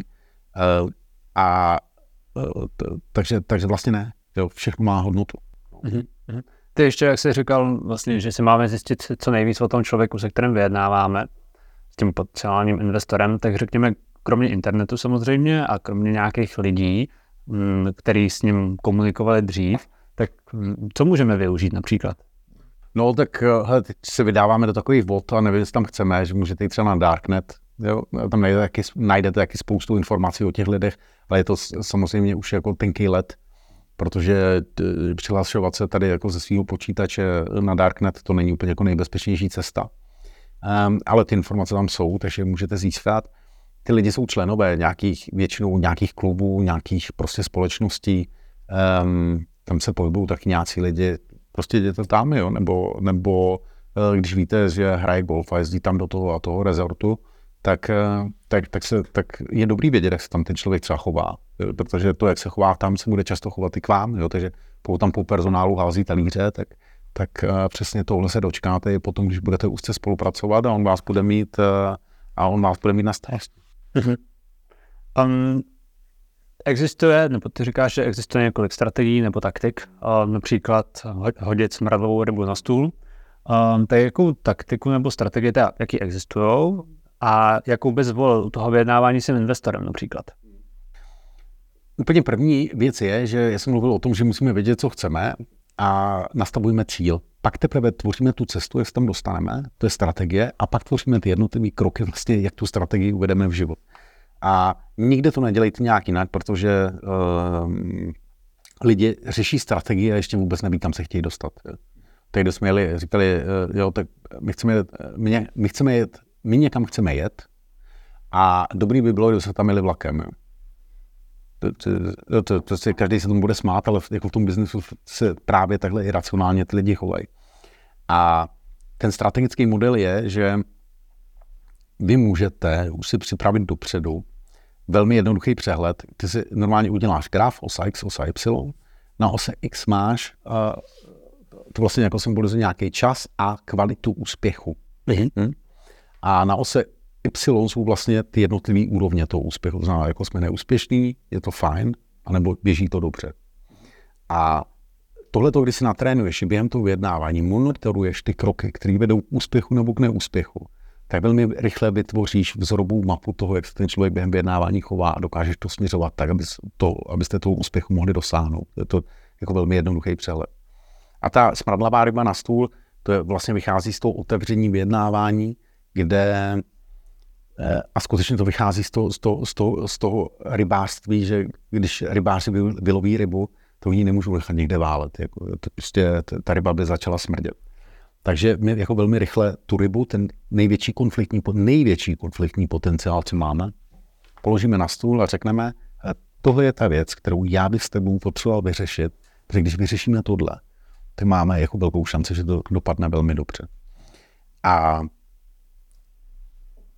A takže, takže vlastně ne, jo, všechno má hodnotu. Mm-hmm. Ty ještě, jak jsi říkal, vlastně, že si máme zjistit co nejvíc o tom člověku, se kterým vyjednáváme, s tím potenciálním investorem, tak řekněme, kromě internetu samozřejmě a kromě nějakých lidí, kteří s ním komunikovali dřív, tak co můžeme využít například? No tak hele, teď se vydáváme do takových vod a nevím, jestli tam chceme, že můžete jít třeba na Darknet, jo? Tam najdete taky, najdete taky spoustu informací o těch lidech, ale je to samozřejmě už jako tenký led, protože přihlašovat se tady jako ze svého počítače na Darknet, to není úplně jako nejbezpečnější cesta. Um, ale ty informace tam jsou, takže můžete získat. Ty lidi jsou členové nějakých, většinou nějakých klubů, nějakých prostě společností, um, tam se pohybují taky nějací lidi. Prostě jděte tam, jo, nebo, nebo když víte, že hraje golf a jezdí tam do toho a toho rezortu, tak, tak, tak, se, tak je dobrý vědět, jak se tam ten člověk třeba chová. Protože to, jak se chová tam, se bude často chovat i k vám, jo, takže pokud tam po personálu hází talíře, tak, tak přesně tohle se dočkáte i potom, když budete úzce spolupracovat a on vás bude mít, a on vás bude mít na starosti. Mm-hmm. Um, existuje, nebo ty říkáš, že existuje několik strategií nebo taktik, um, například hodit smradlovou rybu na stůl. Um, tak jakou taktiku nebo strategii, jaký existují a jakou bys zvolil u toho vyjednávání s investorem například? Úplně první věc je, že já jsem mluvil o tom, že musíme vědět, co chceme a nastavujeme cíl. Pak teprve tvoříme tu cestu, jak se tam dostaneme, to je strategie, a pak tvoříme ty jednotlivé kroky, vlastně, jak tu strategii uvedeme v život. A nikde to nedělejte nějak jinak, protože uh, lidi řeší strategie a ještě vůbec neví, kam se chtějí dostat. Tehdy jsme jeli, říkali, uh, jo, tak my chceme jet, my, my chceme jet, my někam chceme jet a dobrý by bylo, kdyby se tam jeli vlakem. Jo. To, to, to, to se, každý se tomu bude smát, ale v, jako v tom biznesu se právě takhle iracionálně ty lidi chovají. A ten strategický model je, že vy můžete už si připravit dopředu velmi jednoduchý přehled. Ty si normálně uděláš graf osa X, osa Y. Na ose X máš, uh, to vlastně jako symbolizuje nějaký čas a kvalitu úspěchu. Mm-hmm. A na ose Y jsou vlastně ty jednotlivé úrovně toho úspěchu. To znamená, jako jsme neúspěšní, je to fajn, anebo běží to dobře. A tohleto, když si natrénuješ během toho vyjednávání, monitoruješ ty kroky, které vedou k úspěchu nebo k neúspěchu, tak velmi rychle vytvoříš vzorovou mapu toho, jak se ten člověk během vyjednávání chová a dokážeš to směřovat tak, aby to, abyste toho úspěchu mohli dosáhnout. Je to jako velmi jednoduchý přehled. A ta smradlavá ryba na stůl, to je, vlastně vychází z toho otevření vyjednávání, kde a skutečně to vychází z toho, z toho, z toho, z toho rybářství, že když rybáři vyloví rybu, to ji nemůžou nechat někde válet. Jako, to prostě ta ryba by začala smrdět. Takže my jako velmi rychle tu rybu, ten největší konfliktní, největší konfliktní potenciál, co máme, položíme na stůl a řekneme, tohle je ta věc, kterou já bych s tebou potřeboval vyřešit, protože když vyřešíme tohle, tak máme jako velkou šanci, že to dopadne velmi dobře. A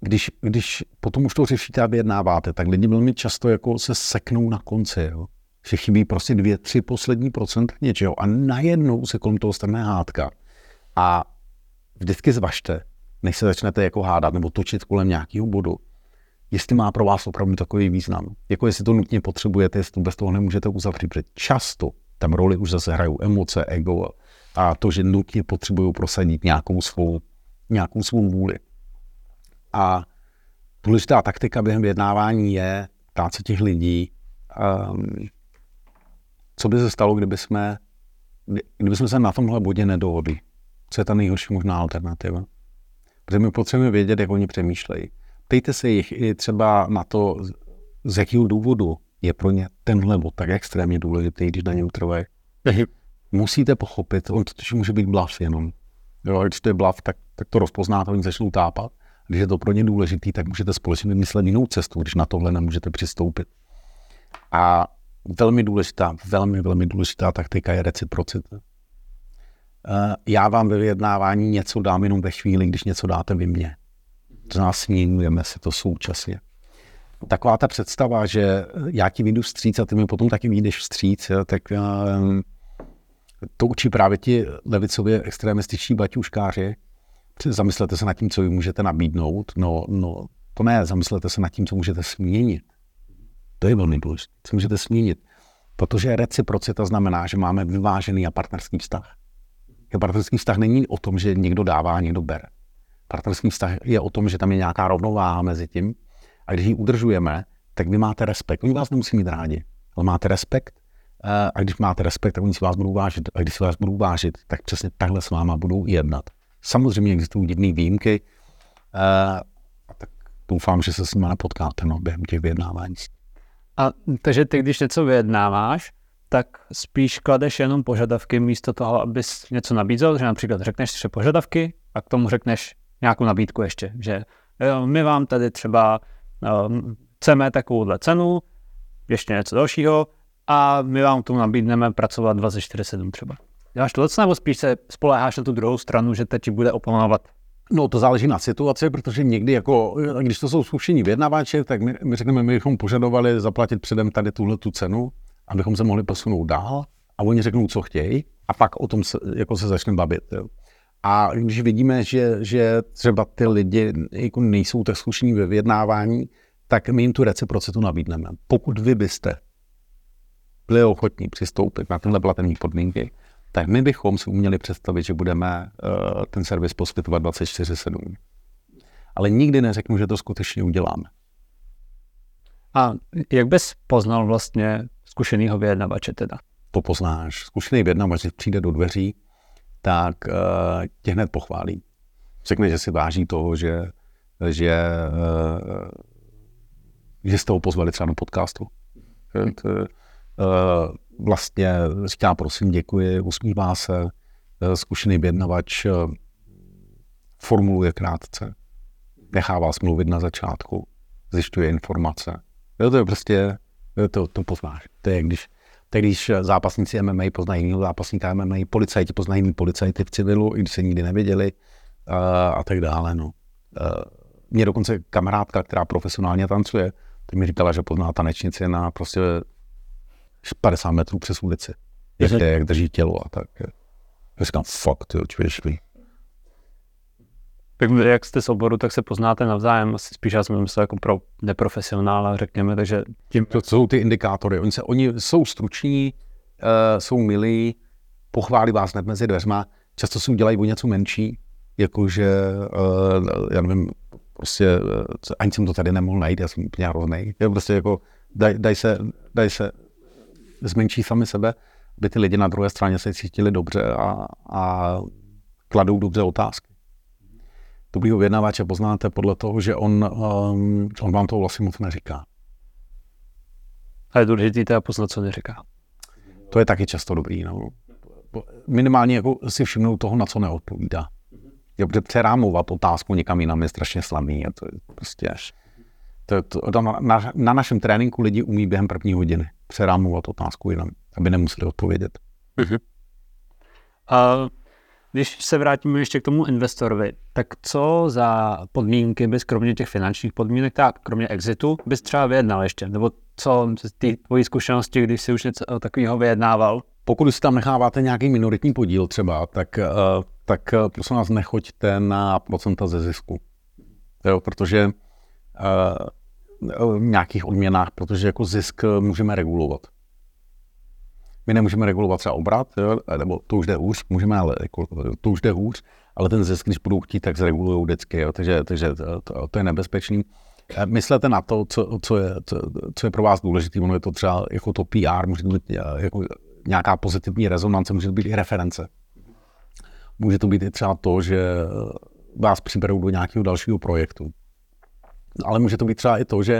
Když, když potom už to řešíte a vyjednáváte, tak lidi velmi často jako se seknou na konci, jo? Že chybí prostě dvě, tři poslední procenta něčeho a najednou se kolem toho strhne hádka. A vždycky zvažte, než se začnete jako hádat nebo točit kolem nějakého bodu, jestli má pro vás opravdu takový význam. Jako jestli to nutně potřebujete, jestli to bez toho nemůžete uzavřít, protože často tam roli už zase hrajou emoce, ego a to, že nutně potřebují prosadit nějakou svou, nějakou svou vůli. A důležitá taktika během vyjednávání je ptát se těch lidí, um, co by se stalo, kdyby jsme, kdyby jsme se na tomhle bodě nedohodli. Co je ta nejhorší možná alternativa? Protože my potřebujeme vědět, jak oni přemýšlejí. Ptejte se jich i třeba na to, z jakého důvodu je pro ně tenhle bod tak extrémně důležitý, když na něm trvají. Musíte pochopit, on totiž může být blav jenom. Jo, když to je blav, tak, tak to rozpoznáte, oni začnou tápat. Když je to pro ně důležitý, tak můžete společně vymyslet jinou cestu, když na tohle nemůžete přistoupit. A Velmi důležitá, velmi, velmi důležitá taktika je reciprocita. Já vám ve vyjednávání něco dám jenom ve chvíli, když něco dáte vy mně. To nás směňujeme se to současně. Taková ta představa, že já ti vyjdu vstříc a ty mi potom taky vyjdeš vstříc, tak to učí právě ti levicově extremističní baťuškáři. Zamyslete se nad tím, co vy můžete nabídnout. No, no to ne, zamyslete se nad tím, co můžete změnit. To je velmi důležité, co můžete změnit. Protože reciprocita znamená, že máme vyvážený a partnerský vztah. A partnerský vztah není o tom, že někdo dává, někdo bere. Partnerský vztah je o tom, že tam je nějaká rovnováha mezi tím. A když ji udržujeme, tak vy máte respekt. Oni vás nemusí mít rádi, ale máte respekt. A když máte respekt, tak oni si vás budou vážit. A když si vás budou vážit, tak přesně takhle s váma budou jednat. Samozřejmě existují divné výjimky. A tak doufám, že se s nimi nepotkáte no, během těch vyjednávání. A takže ty, když něco vyjednáváš, tak spíš kladeš jenom požadavky místo toho, abys něco nabízel, že například řekneš tři požadavky a k tomu řekneš nějakou nabídku ještě, že my vám tady třeba um, chceme takovouhle cenu, ještě něco dalšího a my vám k tomu nabídneme pracovat dvacet čtyři sedm třeba. Děláš tohle, nebo spíš se spoléháš na tu druhou stranu, že teď ti bude opomávat? No to záleží na situaci, protože někdy, jako, když to jsou zkušení vyjednavači, tak my, my řekneme, my bychom požadovali zaplatit předem tady tuhle tu cenu, abychom se mohli posunout dál a oni řeknou, co chtějí a pak o tom se, jako se začne bavit. Jo. A když vidíme, že, že třeba ty lidi jako nejsou tak zkušení ve vyjednávání, tak my jim tu reciprocitu nabídneme. Pokud vy byste byli ochotní přistoupit na tyhle platební podmínky, tak my bychom si uměli představit, že budeme uh, ten servis poskytovat dvacet čtyři sedm. Ale nikdy neřeknu, že to skutečně uděláme. A jak bys poznal vlastně zkušenýho vyjednavače teda? To poznáš. Zkušený vyjednavač, když přijde do dveří, tak uh, tě hned pochválí. Řekne, že si váží toho, že, že, uh, že jste ho pozvali třeba do podcastu. Hmm. To, uh, vlastně říká, prosím, děkuji, usmívá se, zkušený vyjednavač formuluje krátce, nechá vás mluvit na začátku, zjišťuje informace. To je prostě, to, to poznáš. To je, když, to je, když zápasníci M M A poznají jiného zápasníka M M A, policajti poznají jiný policajty v civilu, i když se nikdy nevěděli a tak dále. No. Mě dokonce kamarádka, která profesionálně tancuje, tak mi říkala, že pozná tanečnici na prostě padesát metrů přes ulici, jak, je, jak drží tělo a tak. Já říkám, fuck, ty očvěšlý. Jak jste z oboru, tak se poznáte navzájem. Asi spíš já jsem myslel jako pro neprofesionála, řekněme, takže... Tím... To jsou ty indikátory. Oni, se, oni jsou struční, uh, jsou milí, pochválí vás hned mezi dveřma. Často si udělají o něco menší, jakože, uh, já nevím, prostě, uh, ani jsem to tady nemohl najít, já jsem úplně hroznej. Prostě jako, daj, daj se, daj se... zmenší sami sebe, aby ty lidi na druhé straně se cítili dobře a, a kladou dobře otázky. Dobrýho vyjednavače poznáte podle toho, že on, um, on vám to vlastně moc neříká. A je důležitý teda poznat, co neříká. To je taky často dobrý. No. Minimálně jako si všimnou toho, na co neodpovídá. Je, protože přerámovat otázku někam jinam je strašně slavný. To je prostě až... To, to, na, na, na našem tréninku lidi umí během první hodiny přerámovat otázku jinam, aby nemuseli odpovědět. Uh-huh. A když se vrátíme ještě k tomu investorovi, tak co za podmínky bys kromě těch finančních podmínek, tak kromě exitu, bys třeba vyjednal ještě? Nebo co z té tvojí zkušenosti, když jsi už něco takového vyjednával? Pokud si tam necháváte nějaký minoritní podíl třeba, tak, tak prosím vás nechoďte na procenta ze zisku. Jo, protože v nějakých odměnách, protože jako zisk můžeme regulovat. My nemůžeme regulovat třeba obrat, nebo to už jde hůř, můžeme, ale jako, to už jde hůř, ale ten zisk, když budou chtít, tak zregulujou vždycky, jo, takže, takže to, to je nebezpečný. Myslete na to, co, co, je, co, co je pro vás důležitý, ono je to třeba jako to P R, může to být jako nějaká pozitivní rezonance, může to být i reference. Může to být i třeba to, že vás přiberou do nějakého dalšího projektu. Ale může to být třeba i to, že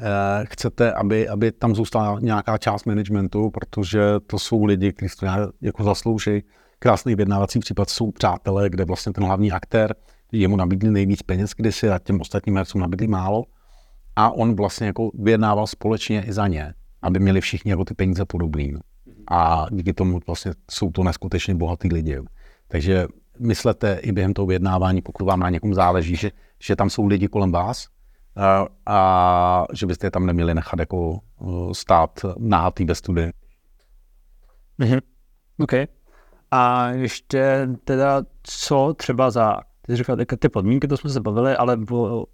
eh, chcete, aby, aby tam zůstala nějaká část managementu, protože to jsou lidi, kteří to jako zaslouží. Krásný vyjednávací případ jsou přátelé, kde vlastně ten hlavní aktér, jemu nabídli nejvíc peněz kdysi a těm ostatním hercům nabídli málo. A on vlastně jako vyjednával společně i za ně. aby měli všichni jako ty peníze podobný. A díky tomu vlastně jsou to neskutečně bohatý lidi. Takže myslete i během toho vyjednávání, pokud vám na někom záleží, že, že tam jsou lidi kolem vás a, a že byste je tam neměli nechat jako stát náhatý bez studie. Mhm. OK. A ještě teda co třeba za, ty říkáš ty podmínky, to jsme se bavili, ale bo,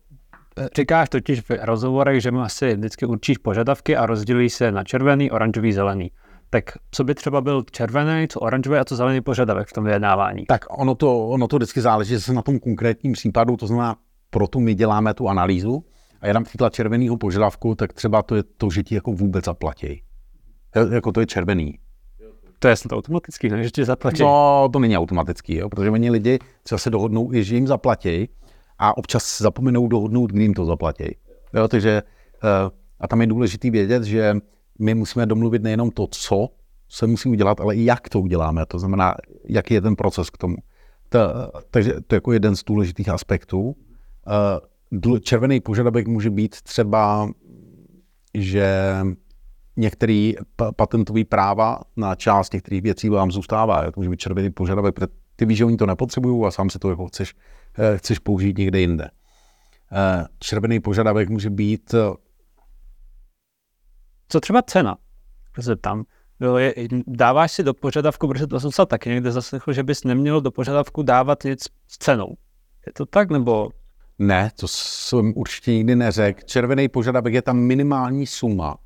říkáš totiž v rozhovorech, že asi vždycky určíš požadavky a rozdělí se na červený, oranžový, zelený. Tak co by třeba byl červený, co oranžový a co zelený požadavek v tom vyjednávání? Tak ono to, ono to vždycky záleží zase na tom konkrétním případu, to znamená, proto my děláme tu analýzu a já dám příklad červeného požadavku, tak třeba to je to, že ti jako vůbec zaplatí. Jako to je červený. To je to automatický, ne? Že ti zaplatí? No, to není automatický, jo? Protože oni lidi třeba se dohodnou, že jim zaplatí a občas zapomenou dohodnout, kdy jim to zaplatí. Jo, takže, a tam je důležité vědět, že my musíme domluvit nejenom to, co se musí udělat, ale i jak to uděláme. To znamená, jaký je ten proces k tomu. Ta, takže to je jako jeden z důležitých aspektů. Červený požadavek může být třeba, že některé patentové práva na část některých věcí vám zůstává. To může být červený požadavek, protože ty víš, že oni to nepotřebují a sám si to jako chceš, chceš použít někde jinde. Červený požadavek může být... Co třeba cena? Zeptám. Dáváš si do požadavku, protože to jsem se taky někde zaslechl, že bys neměl do požadavku dávat nic s cenou. Je to tak, nebo... Ne, to jsem určitě nikdy neřekl. Červený požadavek je tam minimální suma,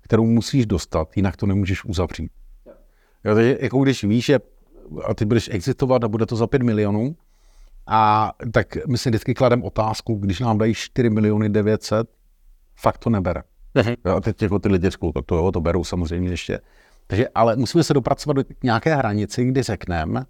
kterou musíš dostat, jinak to nemůžeš uzavřít. Jo, takže jako když víš, že a ty budeš exitovat a bude to za pět milionů, a tak my si vždycky klademe otázku, když nám dají čtyři miliony devět set, fakt to nebere. Jo, a teď jako ty lidi řeknou, tak to jo, to berou samozřejmě ještě. Takže, ale musíme se dopracovat do nějaké hranici, kdy řekneme,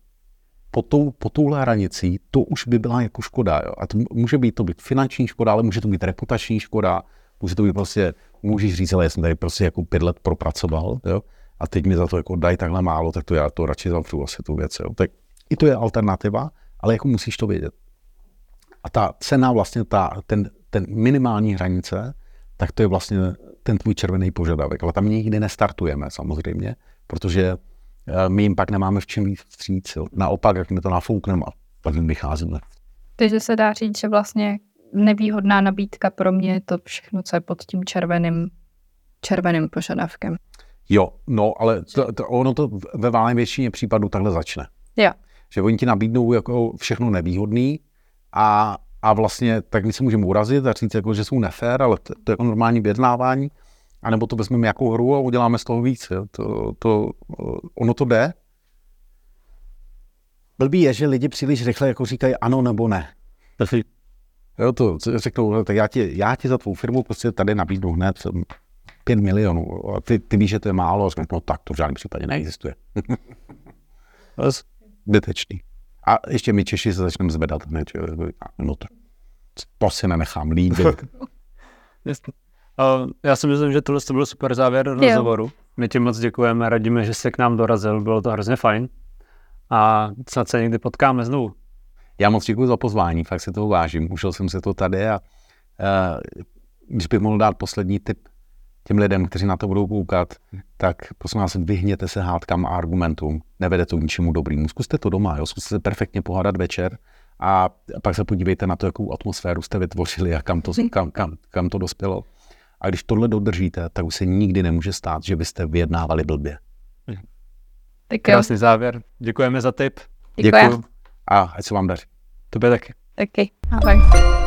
po, tou, po touhle hranicí, to už by byla jako škoda. Jo. A to může být to být finanční škoda, ale může to být reputační škoda, může to být prostě, můžeš říct, ale já jsem tady prostě jako pět let propracoval, jo, a teď mi za to jako dají takhle málo, tak to já to radši zavřu asi tu věc. Jo. Tak i to je alternativa, ale jako musíš to vědět. A ta cena vlastně, ta, ten, ten minimální hranice, tak to je vlastně ten tvůj červený požadavek. Ale tam nikdy nestartujeme samozřejmě, protože my jim pak nemáme v čem jít vstříc. Jo. Naopak, jak my to nafoukneme a pak jim vycházíme. Takže se dá říct, že vlastně nevýhodná nabídka pro mě je to všechno, co je pod tím červeným, červeným požadavkem. Jo, no ale to, to, ono to ve válné většině případů takhle začne. Jo. Že oni ti nabídnou jako všechno nevýhodný a A vlastně tak my se můžeme urazit a říct, jako, že jsou nefér, ale to, to je jako normální vyjednávání. A nebo to vezmeme jako hru a uděláme z toho víc. To, to, ono to jde. Blbý je, že lidi příliš rychle jako říkají ano nebo ne. Jo, to řeknou, tak já ti, já ti za tvou firmu prostě tady nabídnu hned pět milionů. A ty, ty víš, že to je málo. A říkám, no tak to v žádném případě neexistuje. Zbytečný. A ještě my Češi se začneme zvedat hned, že no to, to si nenechám líbit. Já si myslím, že tohle to byl super závěr rozhovoru. My ti moc děkujeme, radíme, že jsi k nám dorazil, bylo to hrozně fajn. A snad se někdy potkáme znovu. Já moc děkuji za pozvání, fakt se toho vážím. Užil jsem se to tady a uh, když bych mohl dát poslední tip těm lidem, kteří na to budou koukat, tak prosím vás, vyhněte se hádkám a argumentům. Nevede to k ničemu dobrýmu. Zkuste to doma, jo? Zkuste se perfektně pohádat večer a pak se podívejte na to, jakou atmosféru jste vytvořili a kam to, kam, kam, kam to dospělo. A když tohle dodržíte, tak už se nikdy nemůže stát, že byste vyjednávali blbě. Tak krásný závěr. Děkujeme za tip. Děkuji. A ať se vám daří. Tobě taky. Taky. Ahoj.